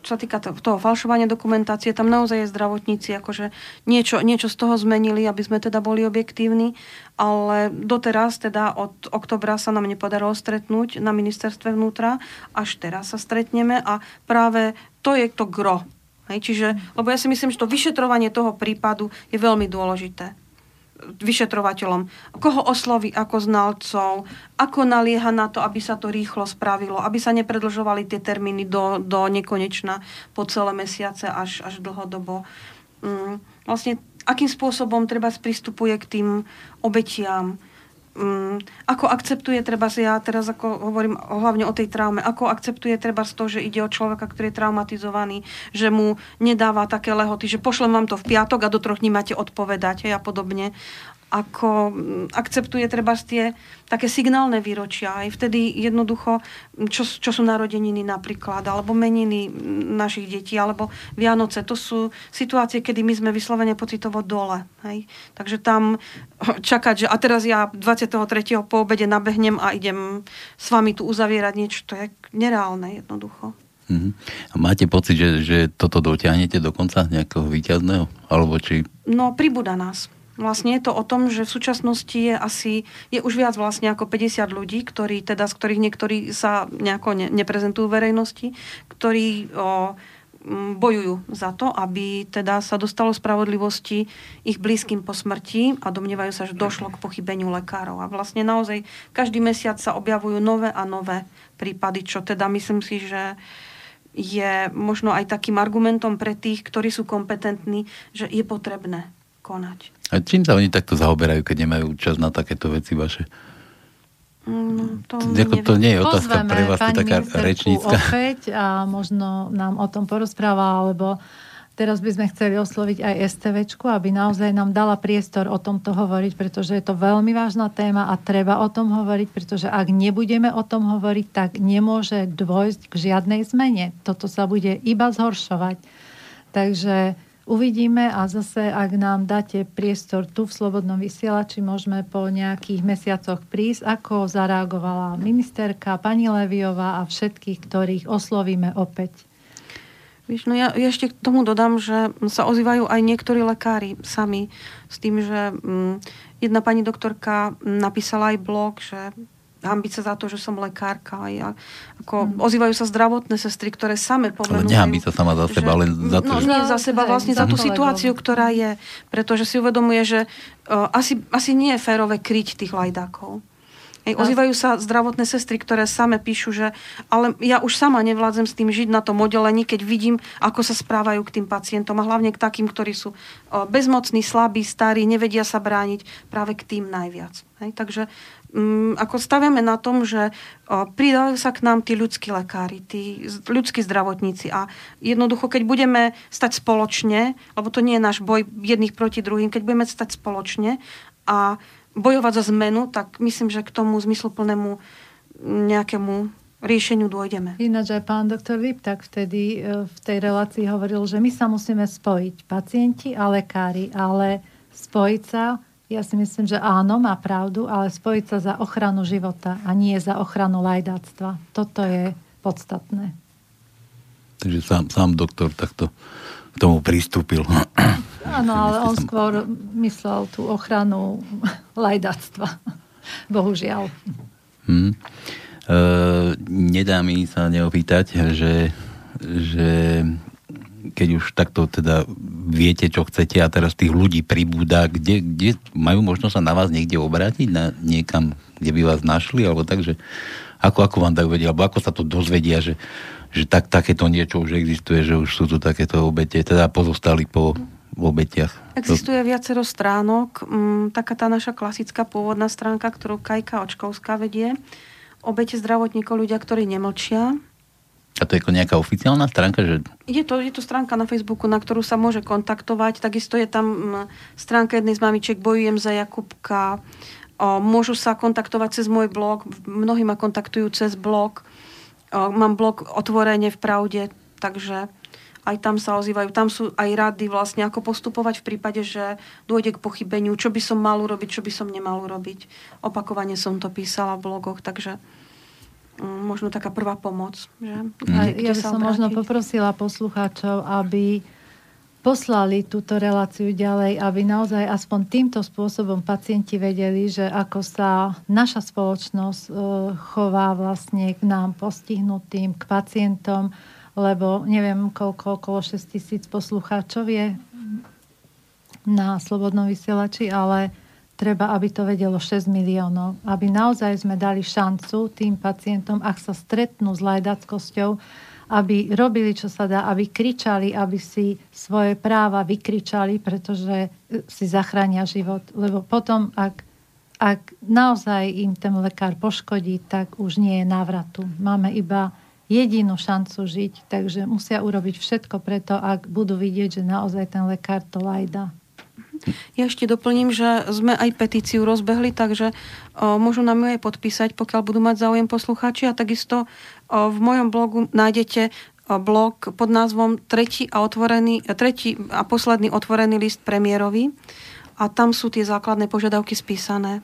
čo sa týka toho falšovania dokumentácie, tam naozaj je zdravotníci, akože niečo z toho zmenili, aby sme teda boli objektívni, ale doteraz teda od októbra sa nám nepodarilo stretnúť na ministerstve vnútra, až teraz sa stretneme a práve to je to gro. Hej, čiže, lebo ja si myslím, že to vyšetrovanie toho prípadu je veľmi dôležité. Vyšetrovateľom. Koho osloví ako znalcov, ako nalieha na to, aby sa to rýchlo spravilo, aby sa nepredlžovali tie termíny do nekonečna po celé mesiace až dlhodobo. Vlastne, akým spôsobom treba pristupuje k tým obetiam, ako akceptuje treba, ja teraz ako hovorím hlavne o tej traume, ako akceptuje treba z toho, že ide o človeka, ktorý je traumatizovaný, že mu nedáva také lehoty, že pošlem vám to v piatok a do 3 dní máte odpovedať a podobne. Ako akceptuje treba tie také signálne výročia. Aj vtedy jednoducho, čo sú narodeniny napríklad, alebo meniny našich detí, alebo Vianoce. To sú situácie, kedy my sme vyslovene pocitovo dole. Hej? Takže tam čakať, že a teraz ja 23. po obede nabehnem a idem s vami tu uzavierať niečo, to je nereálne jednoducho. Mm-hmm. A máte pocit, že toto dotiahnete do konca nejakého víťazného? Alebo či... No, pribúda nás. Vlastne je to o tom, že v súčasnosti je už viac vlastne ako 50 ľudí, ktorí teda, z ktorých niektorí sa nejako neprezentujú verejnosti, ktorí bojujú za to, aby teda sa dostalo spravodlivosti ich blízkym po smrti a domnievajú sa, že došlo k pochybeniu lekárov. A vlastne naozaj každý mesiac sa objavujú nové a nové prípady, čo teda myslím si, že je možno aj takým argumentom pre tých, ktorí sú kompetentní, že je potrebné konať. A čím sa oni takto zaoberajú, keď nemajú čas na takéto veci vaše? No, to nie je otázka pre vás, to taká rečnícka. Opäť a možno nám o tom porozpráva, alebo teraz by sme chceli osloviť aj STVčku, aby naozaj nám dala priestor o tomto hovoriť, pretože je to veľmi vážna téma a treba o tom hovoriť, pretože ak nebudeme o tom hovoriť, tak nemôže dôjsť k žiadnej zmene. Toto sa bude iba zhoršovať. Takže uvidíme a zase, ak nám dáte priestor tu v Slobodnom vysielači, môžeme po nejakých mesiacoch prísť, ako zareagovala ministerka, pani Lévyová a všetkých, ktorých oslovíme opäť. Víš, no ja ešte k tomu dodám, že sa ozývajú aj niektorí lekári sami s tým, že jedna pani doktorka napísala aj blog, že hanbiť sa za to, že som lekárka. Ja, ozývajú sa zdravotné sestry, ktoré same povedajú. Nehanbiť sa sama za seba, len za to, že... nie za seba, vlastne za tú situáciu, ktorá je. Pretože si uvedomuje, že asi nie je férové kryť tých lajdákov. Ozývajú sa zdravotné sestry, ktoré same píšu, že ale ja už sama nevládzem s tým žiť na tom oddelení, keď vidím, ako sa správajú k tým pacientom a hlavne k takým, ktorí sú bezmocní, slabí, starí, nevedia sa brániť, práve k tým najviac. Hej? Takže ako staviame na tom, že pridávajú sa k nám tí ľudskí lekári, tí ľudskí zdravotníci a jednoducho, keď budeme stať spoločne, lebo to nie je náš boj jedných proti druhým, keď budeme stať spoločne a bojovať za zmenu, tak myslím, že k tomu zmysluplnému nejakému riešeniu dôjdeme. Ináč aj pán doktor Lipták vtedy v tej relácii hovoril, že my sa musíme spojiť, pacienti a lekári, ale spojiť sa, ja si myslím, že áno, má pravdu, ale spojiť sa za ochranu života a nie za ochranu lajdáctva. Toto je podstatné. Takže sám doktor takto k tomu pristúpil. Áno, ale on skôr myslel tú ochranu lajdáctva. Bohužiaľ. Nedá mi sa neopýtať, že keď už takto teda viete, čo chcete a teraz tých ľudí pribúda, kde majú možnosť sa na vás niekde obrátiť, na niekam, kde by vás našli, alebo tak, že ako vám dajú vedieť, alebo ako sa to dozvedia, že takéto niečo už existuje, že už sú tu takéto obete, teda pozostali po obetiach. Existuje viacero stránok, taká tá naša klasická pôvodná stránka, ktorú Kajka Očkovská vedie, obete zdravotníkov, ľudia, ktorí nemlčia. A to je ako nejaká oficiálna stránka? Že... Je to stránka na Facebooku, na ktorú sa môže kontaktovať. Takisto je tam stránka jednej z mamičiek Bojujem za Jakubka. Môžu sa kontaktovať cez môj blog. Mnohí ma kontaktujú cez blog. Mám blog otvorene v Pravde, takže aj tam sa ozývajú. Tam sú aj rady vlastne, ako postupovať v prípade, že dôjde k pochybeniu, čo by som mal urobiť, čo by som nemal urobiť. Opakovane som to písala v blogoch, takže možno taká prvá pomoc. Že? Ja som možno poprosila poslucháčov, aby poslali túto reláciu ďalej, aby naozaj aspoň týmto spôsobom pacienti vedeli, že ako sa naša spoločnosť chová vlastne k nám postihnutým, k pacientom, lebo neviem, koľko, okolo 6 000 poslucháčov je na Slobodnom vysielači, ale treba, aby to vedelo 6 miliónov. Aby naozaj sme dali šancu tým pacientom, ak sa stretnú s lajdackosťou, aby robili, čo sa dá, aby kričali, aby si svoje práva vykričali, pretože si zachránia život. Lebo potom, ak naozaj im ten lekár poškodí, tak už nie je návratu. Máme iba jedinú šancu žiť, takže musia urobiť všetko preto, ak budú vidieť, že naozaj ten lekár to lajda. Ja ešte doplním, že sme aj petíciu rozbehli, takže môžu nám ju aj podpísať, pokiaľ budú mať záujem poslucháči. A takisto v mojom blogu nájdete blog pod názvom Tretí a posledný otvorený list premiérovi. A tam sú tie základné požiadavky spísané.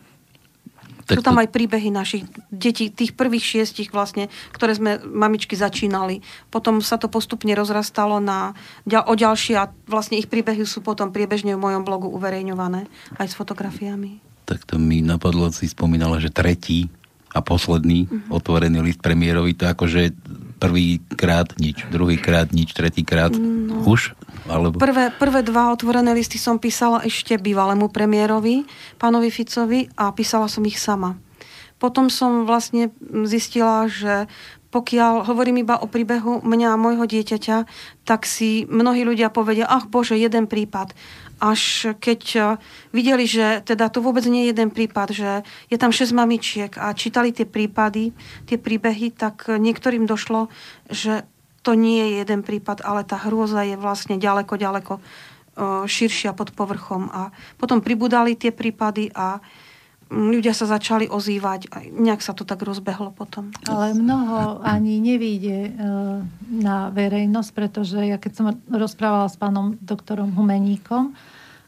Sú tam aj príbehy našich detí, tých prvých 6 vlastne, ktoré sme mamičky začínali. Potom sa to postupne rozrastalo o ďalšie a vlastne ich príbehy sú potom priebežne v mojom blogu uverejňované aj s fotografiami. Tak to mi napadlo, si spomínala, že tretí a posledný otvorený list premiérovi, to akože prvýkrát nič, druhýkrát nič, tretíkrát už? Alebo... Prvé 2 otvorené listy som písala ešte bývalému premiérovi, pánovi Ficovi, a písala som ich sama. Potom som vlastne zistila, že pokiaľ hovorím iba o príbehu mňa a môjho dieťaťa, tak si mnohí ľudia povedia, ach Bože, jeden prípad. Až keď videli, že teda to vôbec nie je jeden prípad, že je tam 6 mamičiek a čítali tie prípady, tie príbehy, tak niektorým došlo, že to nie je jeden prípad, ale tá hrôza je vlastne ďaleko, ďaleko širšia pod povrchom. A potom pribudali tie prípady a ľudia sa začali ozývať a nejak sa to tak rozbehlo potom. Ale mnoho ani nevyjde na verejnosť, pretože ja keď som rozprávala s pánom doktorom Humeníkom,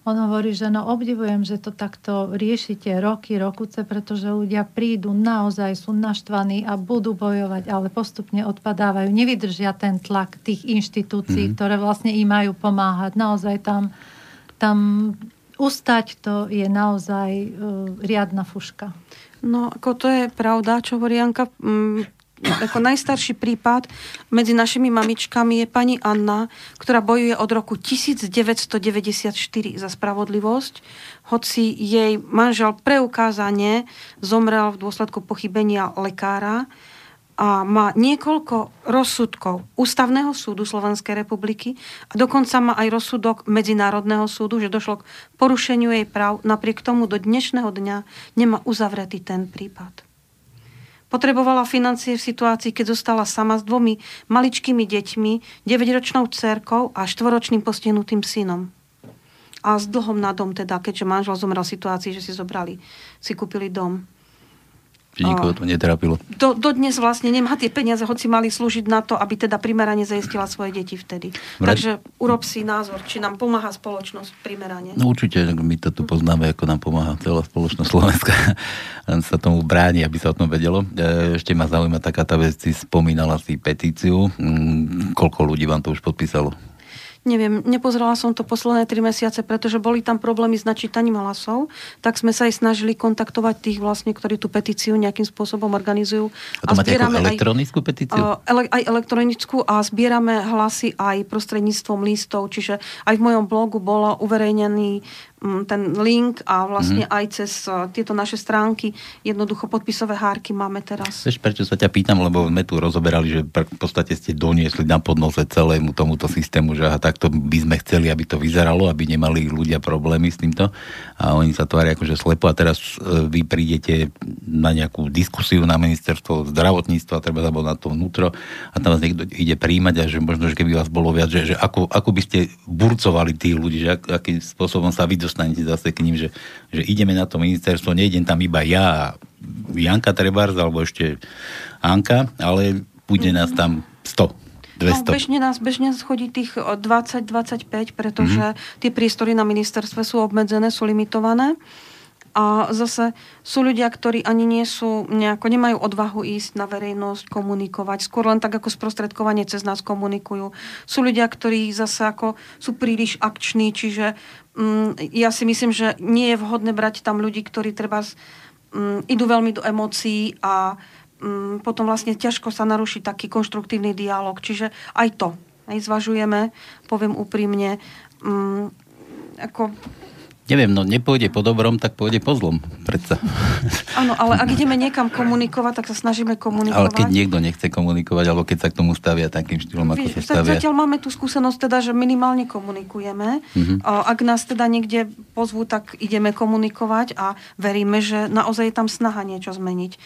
on hovorí, že obdivujem, že to takto riešite rokuce, pretože ľudia prídu, naozaj sú naštvaní a budú bojovať, ale postupne odpadávajú, nevydržia ten tlak tých inštitúcií, ktoré vlastne im majú pomáhať. Naozaj tam ustať, to je naozaj riadna fuška. No, ako to je pravda, čo hovorí Janka. Ako najstarší prípad medzi našimi mamičkami je pani Anna, ktorá bojuje od roku 1994 za spravodlivosť, hoci jej manžel preukázane zomrel v dôsledku pochybenia lekára a má niekoľko rozsudkov Ústavného súdu Slovenskej republiky a dokonca má aj rozsudok Medzinárodného súdu, že došlo k porušeniu jej práv. Napriek tomu do dnešného dňa nemá uzavretý ten prípad. Potrebovala financie v situácii, keď zostala sama s 2 maličkými deťmi, 9-ročnou dcérkou a 4-ročným postihnutým synom. A s dlhom na dom teda, keďže manžel zomrel v situácii, že si kúpili dom. Čiže nikoho to netrápilo. Dodnes vlastne nemá tie peniaze, hoci mali slúžiť na to, aby teda primerane zajistila svoje deti vtedy. Takže urob si názor, či nám pomáha spoločnosť primerane. No určite, my to tu poznáme, ako nám pomáha celá spoločnosť Slovenska. Len sa tomu bráni, aby sa o tom vedelo. Ešte ma zaujíma taká tá vec, si spomínala si petíciu. Koľko ľudí vám to už podpísalo? Neviem, nepozerala som to posledné 3 mesiace, pretože boli tam problémy s načítaním hlasov, tak sme sa aj snažili kontaktovať tých vlastne, ktorí tú petíciu nejakým spôsobom organizujú. A to máte ako elektronickú petíciu? Aj elektronickú a zbierame hlasy aj prostredníctvom listov, čiže aj v mojom blogu bolo uverejnený ten link a vlastne aj cez tieto naše stránky jednoducho podpisové hárky máme teraz. Vieš, prečo sa ťa pýtam, lebo sme tu rozoberali, že v podstate ste doniesli na podnose celému tomuto systému, že aha, takto by sme chceli, aby to vyzeralo, aby nemali ľudia problémy s týmto a oni sa tvária akože slepo a teraz vy prídete na nejakú diskusiu na ministerstvo zdravotníctva, treba zabol na to vnútro a tam vás niekto ide príjmať a že možno, že keby vás bolo viac, že ako by ste burcovali tých ľudí, že akým spôsobom sa vy dostanete zase k ním, že ideme na to ministerstvo, nejdem tam iba ja, Janka Trebárs, alebo ešte Anka, ale bude nás tam 100. 200. No, bežne chodí tých 20-25, pretože tie priestory na ministerstve sú obmedzené, sú limitované. A zase sú ľudia, ktorí ani nie sú nejako, nemajú odvahu ísť na verejnosť, komunikovať. Skôr len tak ako sprostredkovanie cez nás komunikujú. Sú ľudia, ktorí zase ako sú príliš akční, čiže ja si myslím, že nie je vhodné brať tam ľudí, ktorí treba idú veľmi do emócií a potom vlastne ťažko sa naruší taký konštruktívny dialog. Čiže aj to zvažujeme, poviem úprimne, ako... Neviem, no nepôjde po dobrom, tak pôjde po zlom. Predsa. Áno, ale ak ideme niekam komunikovať, tak sa snažíme komunikovať. Ale keď niekto nechce komunikovať, alebo keď sa k tomu stavia takým štýlom, ako sa stavia. Zatiaľ máme tú skúsenosť teda, že minimálne komunikujeme. Ak nás teda niekde pozvú, tak ideme komunikovať a veríme, že naozaj je tam snaha niečo zmeniť.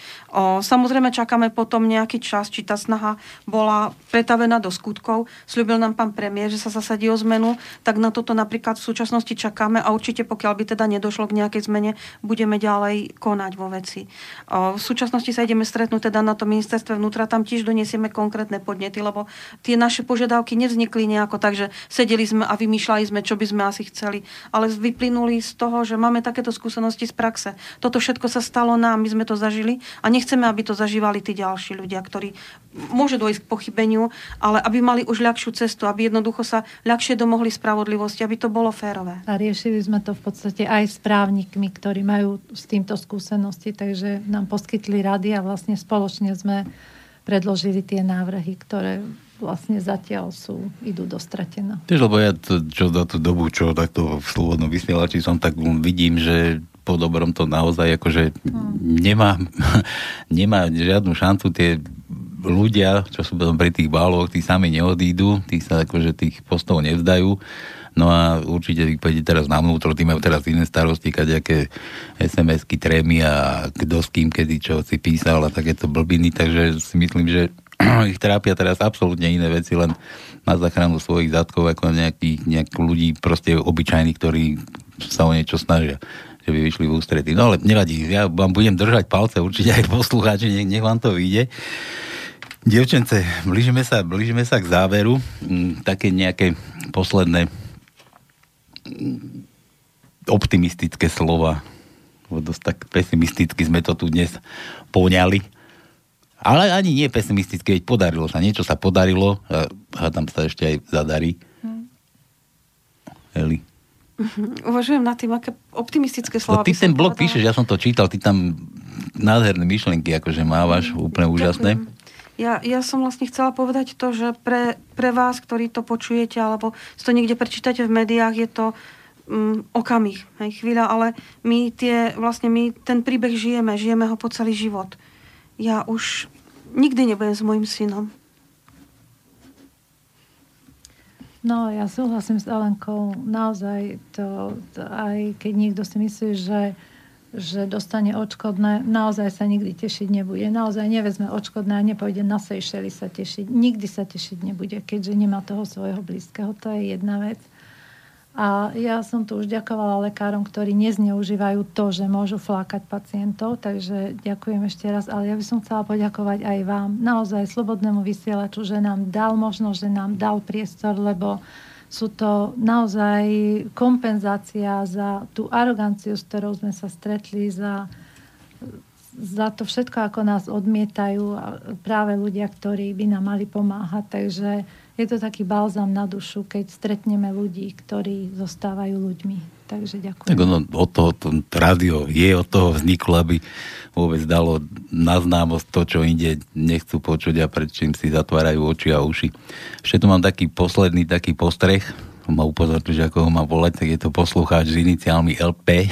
Samozrejme čakáme potom nejaký čas, či tá snaha bola pretavená do skutkov. Sľúbil nám pán premiér, že sa zasadí o zmenu, tak na toto napríklad v súčasnosti čakáme a určite pokiaľ by teda nedošlo k nejakej zmene, budeme ďalej konať vo veci. V súčasnosti sa ideme stretnúť teda na tom ministerstve vnútra, tam tiež doniesieme konkrétne podnety, lebo tie naše požiadavky nevznikli nejako tak, že sedeli sme a vymýšľali sme, čo by sme asi chceli, ale vyplynuli z toho, že máme takéto skúsenosti z praxe. Toto všetko sa stalo nám, my sme to zažili a nechceme, aby to zažívali tí ďalší ľudia, ktorí môže dôjsť k pochybeniu, ale aby mali už ľahšiu cestu, aby jednoducho sa ľahšie domohli spravodlivosti, aby to bolo férové. A riešili sme to v podstate aj s právnikmi, ktorí majú s týmto skúsenosti, takže nám poskytli rady a vlastne spoločne sme predložili tie návrhy, ktoré vlastne zatiaľ idú dostratená. Tiež, lebo ja čo za tú dobu, čo takto v slobodnom vysielači som, tak vidím, že po dobrom to naozaj akože nemá žiadnu šancu. Tie ľudia, čo sú pri tých báloch, tí sami neodídu, tí sa akože tých postov nevzdajú. No a určite vy pôjdete teraz na vnútro, tí majú teraz iné starosti, kadejaké SMS-ky, trémy a kto s kým, kedy čo si písal a takéto blbiny, takže si myslím, že ich trápia teraz absolútne iné veci, len na záchranu svojich zadkov ako nejakých ľudí proste obyčajných, ktorí sa o niečo snažia, že by vyšli v ústrety. No ale nevadí, ja vám budem držať palce, určite aj poslucháči, nech vám to vyjde. Dievčence, blížime sa k záveru, také nejaké posledné optimistické slova. Dosť tak pesimisticky sme to tu dnes poňali. Ale ani nie pesimisticky, veď podarilo sa. Niečo sa podarilo a tam sa ešte aj zadarí. Eli. Uvažujem nad tým, aké optimistické slova. No, ty ten blog píšeš, ja som to čítal, ty tam nádherné myšlenky akože mávaš, úplne úžasné. Ja som vlastne chcela povedať to, že pre vás, ktorí to počujete, alebo to niekde prečítate v médiách, je to okamih, chvíľa, ale my ten príbeh žijeme ho po celý život. Ja už nikdy nebudem s mojim synom. No, ja súhlasím s Elenkou. Naozaj to aj keď niekto si myslí, že dostane odškodné, naozaj sa nikdy tešiť nebude. Naozaj nevezme odškodné a nepôjde na Sejšeli sa tešiť. Nikdy sa tešiť nebude, keďže nemá toho svojho blízkeho. To je jedna vec. A ja som tu už ďakovala lekárom, ktorí nezneužívajú to, že môžu flákať pacientov. Takže ďakujem ešte raz. Ale ja by som chcela poďakovať aj vám. Naozaj slobodnému vysielaču, že nám dal možnosť, že nám dal priestor, lebo sú to naozaj kompenzácia za tú aroganciu, s ktorou sme sa stretli, za to všetko, ako nás odmietajú práve ľudia, ktorí by nám mali pomáhať. Takže je to taký balzam na dušu, keď stretneme ľudí, ktorí zostávajú ľuďmi. Takže ďakujem. Tak ono, od toho rádio je, od toho vzniklo, aby vôbec dalo na známosť to, čo inde nechcú počuť a pred čím si zatvárajú oči a uši. Ešte tu mám taký posledný taký postreh. Ma upozornil, že ako ho mám volať, tak je to poslucháč s iniciálmi LP.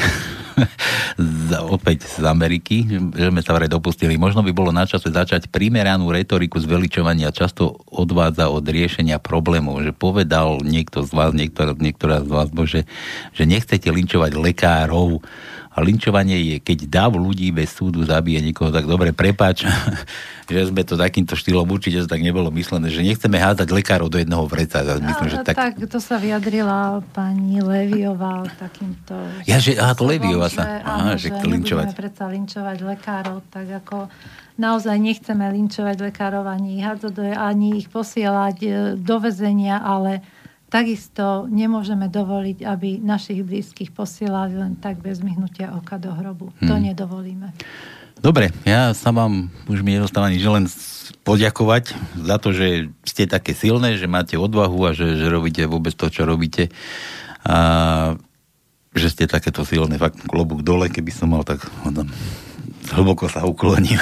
Opäť z Ameriky, že sme sa vraj dopustili. Možno by bolo na čase začať primeranú retoriku zveličovania, často odvádza od riešenia problémov, že povedal niekto z vás, niektorá z vás, bože, že nechcete linčovať lekárov. A linčovanie je, keď dáv ľudí bez súdu zabije niekoho, tak dobre, prepáč, že sme to takýmto štýlom určite tak nebolo myslené, že nechceme házať lekárov do jedného vreca. Myslím, že tak to sa vyjadrila pani Lévyová takýmto... To Lévyová sa... že nebudeme predsa linčovať lekárov, tak ako naozaj nechceme linčovať lekárov, ani ich posielať do väzenia, ale... Takisto nemôžeme dovoliť, aby našich blízkych posielali len tak bez myhnutia oka do hrobu. To nedovolíme. Dobre, ja sa vám, už mi nedostáva nič, len poďakovať za to, že ste také silné, že máte odvahu a že robíte vôbec to, čo robíte. A že ste takéto silné. Fakt klobúk dole, keby som mal, tak hlboko sa ukloním.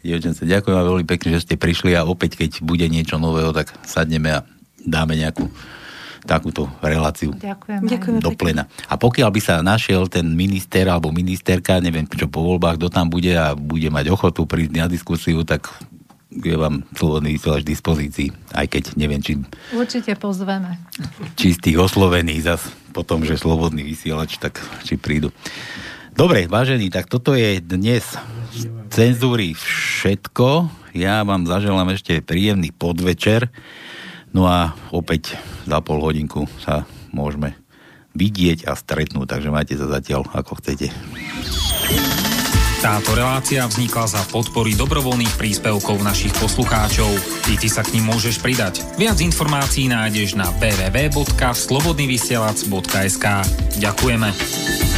Dievčence, ďakujem vám veľmi pekne, že ste prišli a opäť, keď bude niečo nového, tak sadneme a dáme nejakú takúto reláciu. Ďakujem. Do plena. A pokiaľ by sa našiel ten minister alebo ministerka, neviem čo po voľbách, kto tam bude a bude mať ochotu prísť na diskusiu, tak je vám slobodný vysielač v dispozícii, aj keď neviem, či... Určite pozveme. Čistých oslovených zas po tom, že slobodný vysielač, tak či prídu. Dobre, vážení, tak toto je dnes z cenzúry všetko. Ja vám zaželám ešte príjemný podvečer. No a opäť za pol hodinku sa môžeme vidieť a stretnúť, takže majte sa zatiaľ ako chcete. Táto relácia vznikla za podpory dobrovoľných príspevkov našich poslucháčov. I ty sa k nim môžeš pridať. Viac informácií nájdeš na www.slobodnyvysielac.sk. Ďakujeme.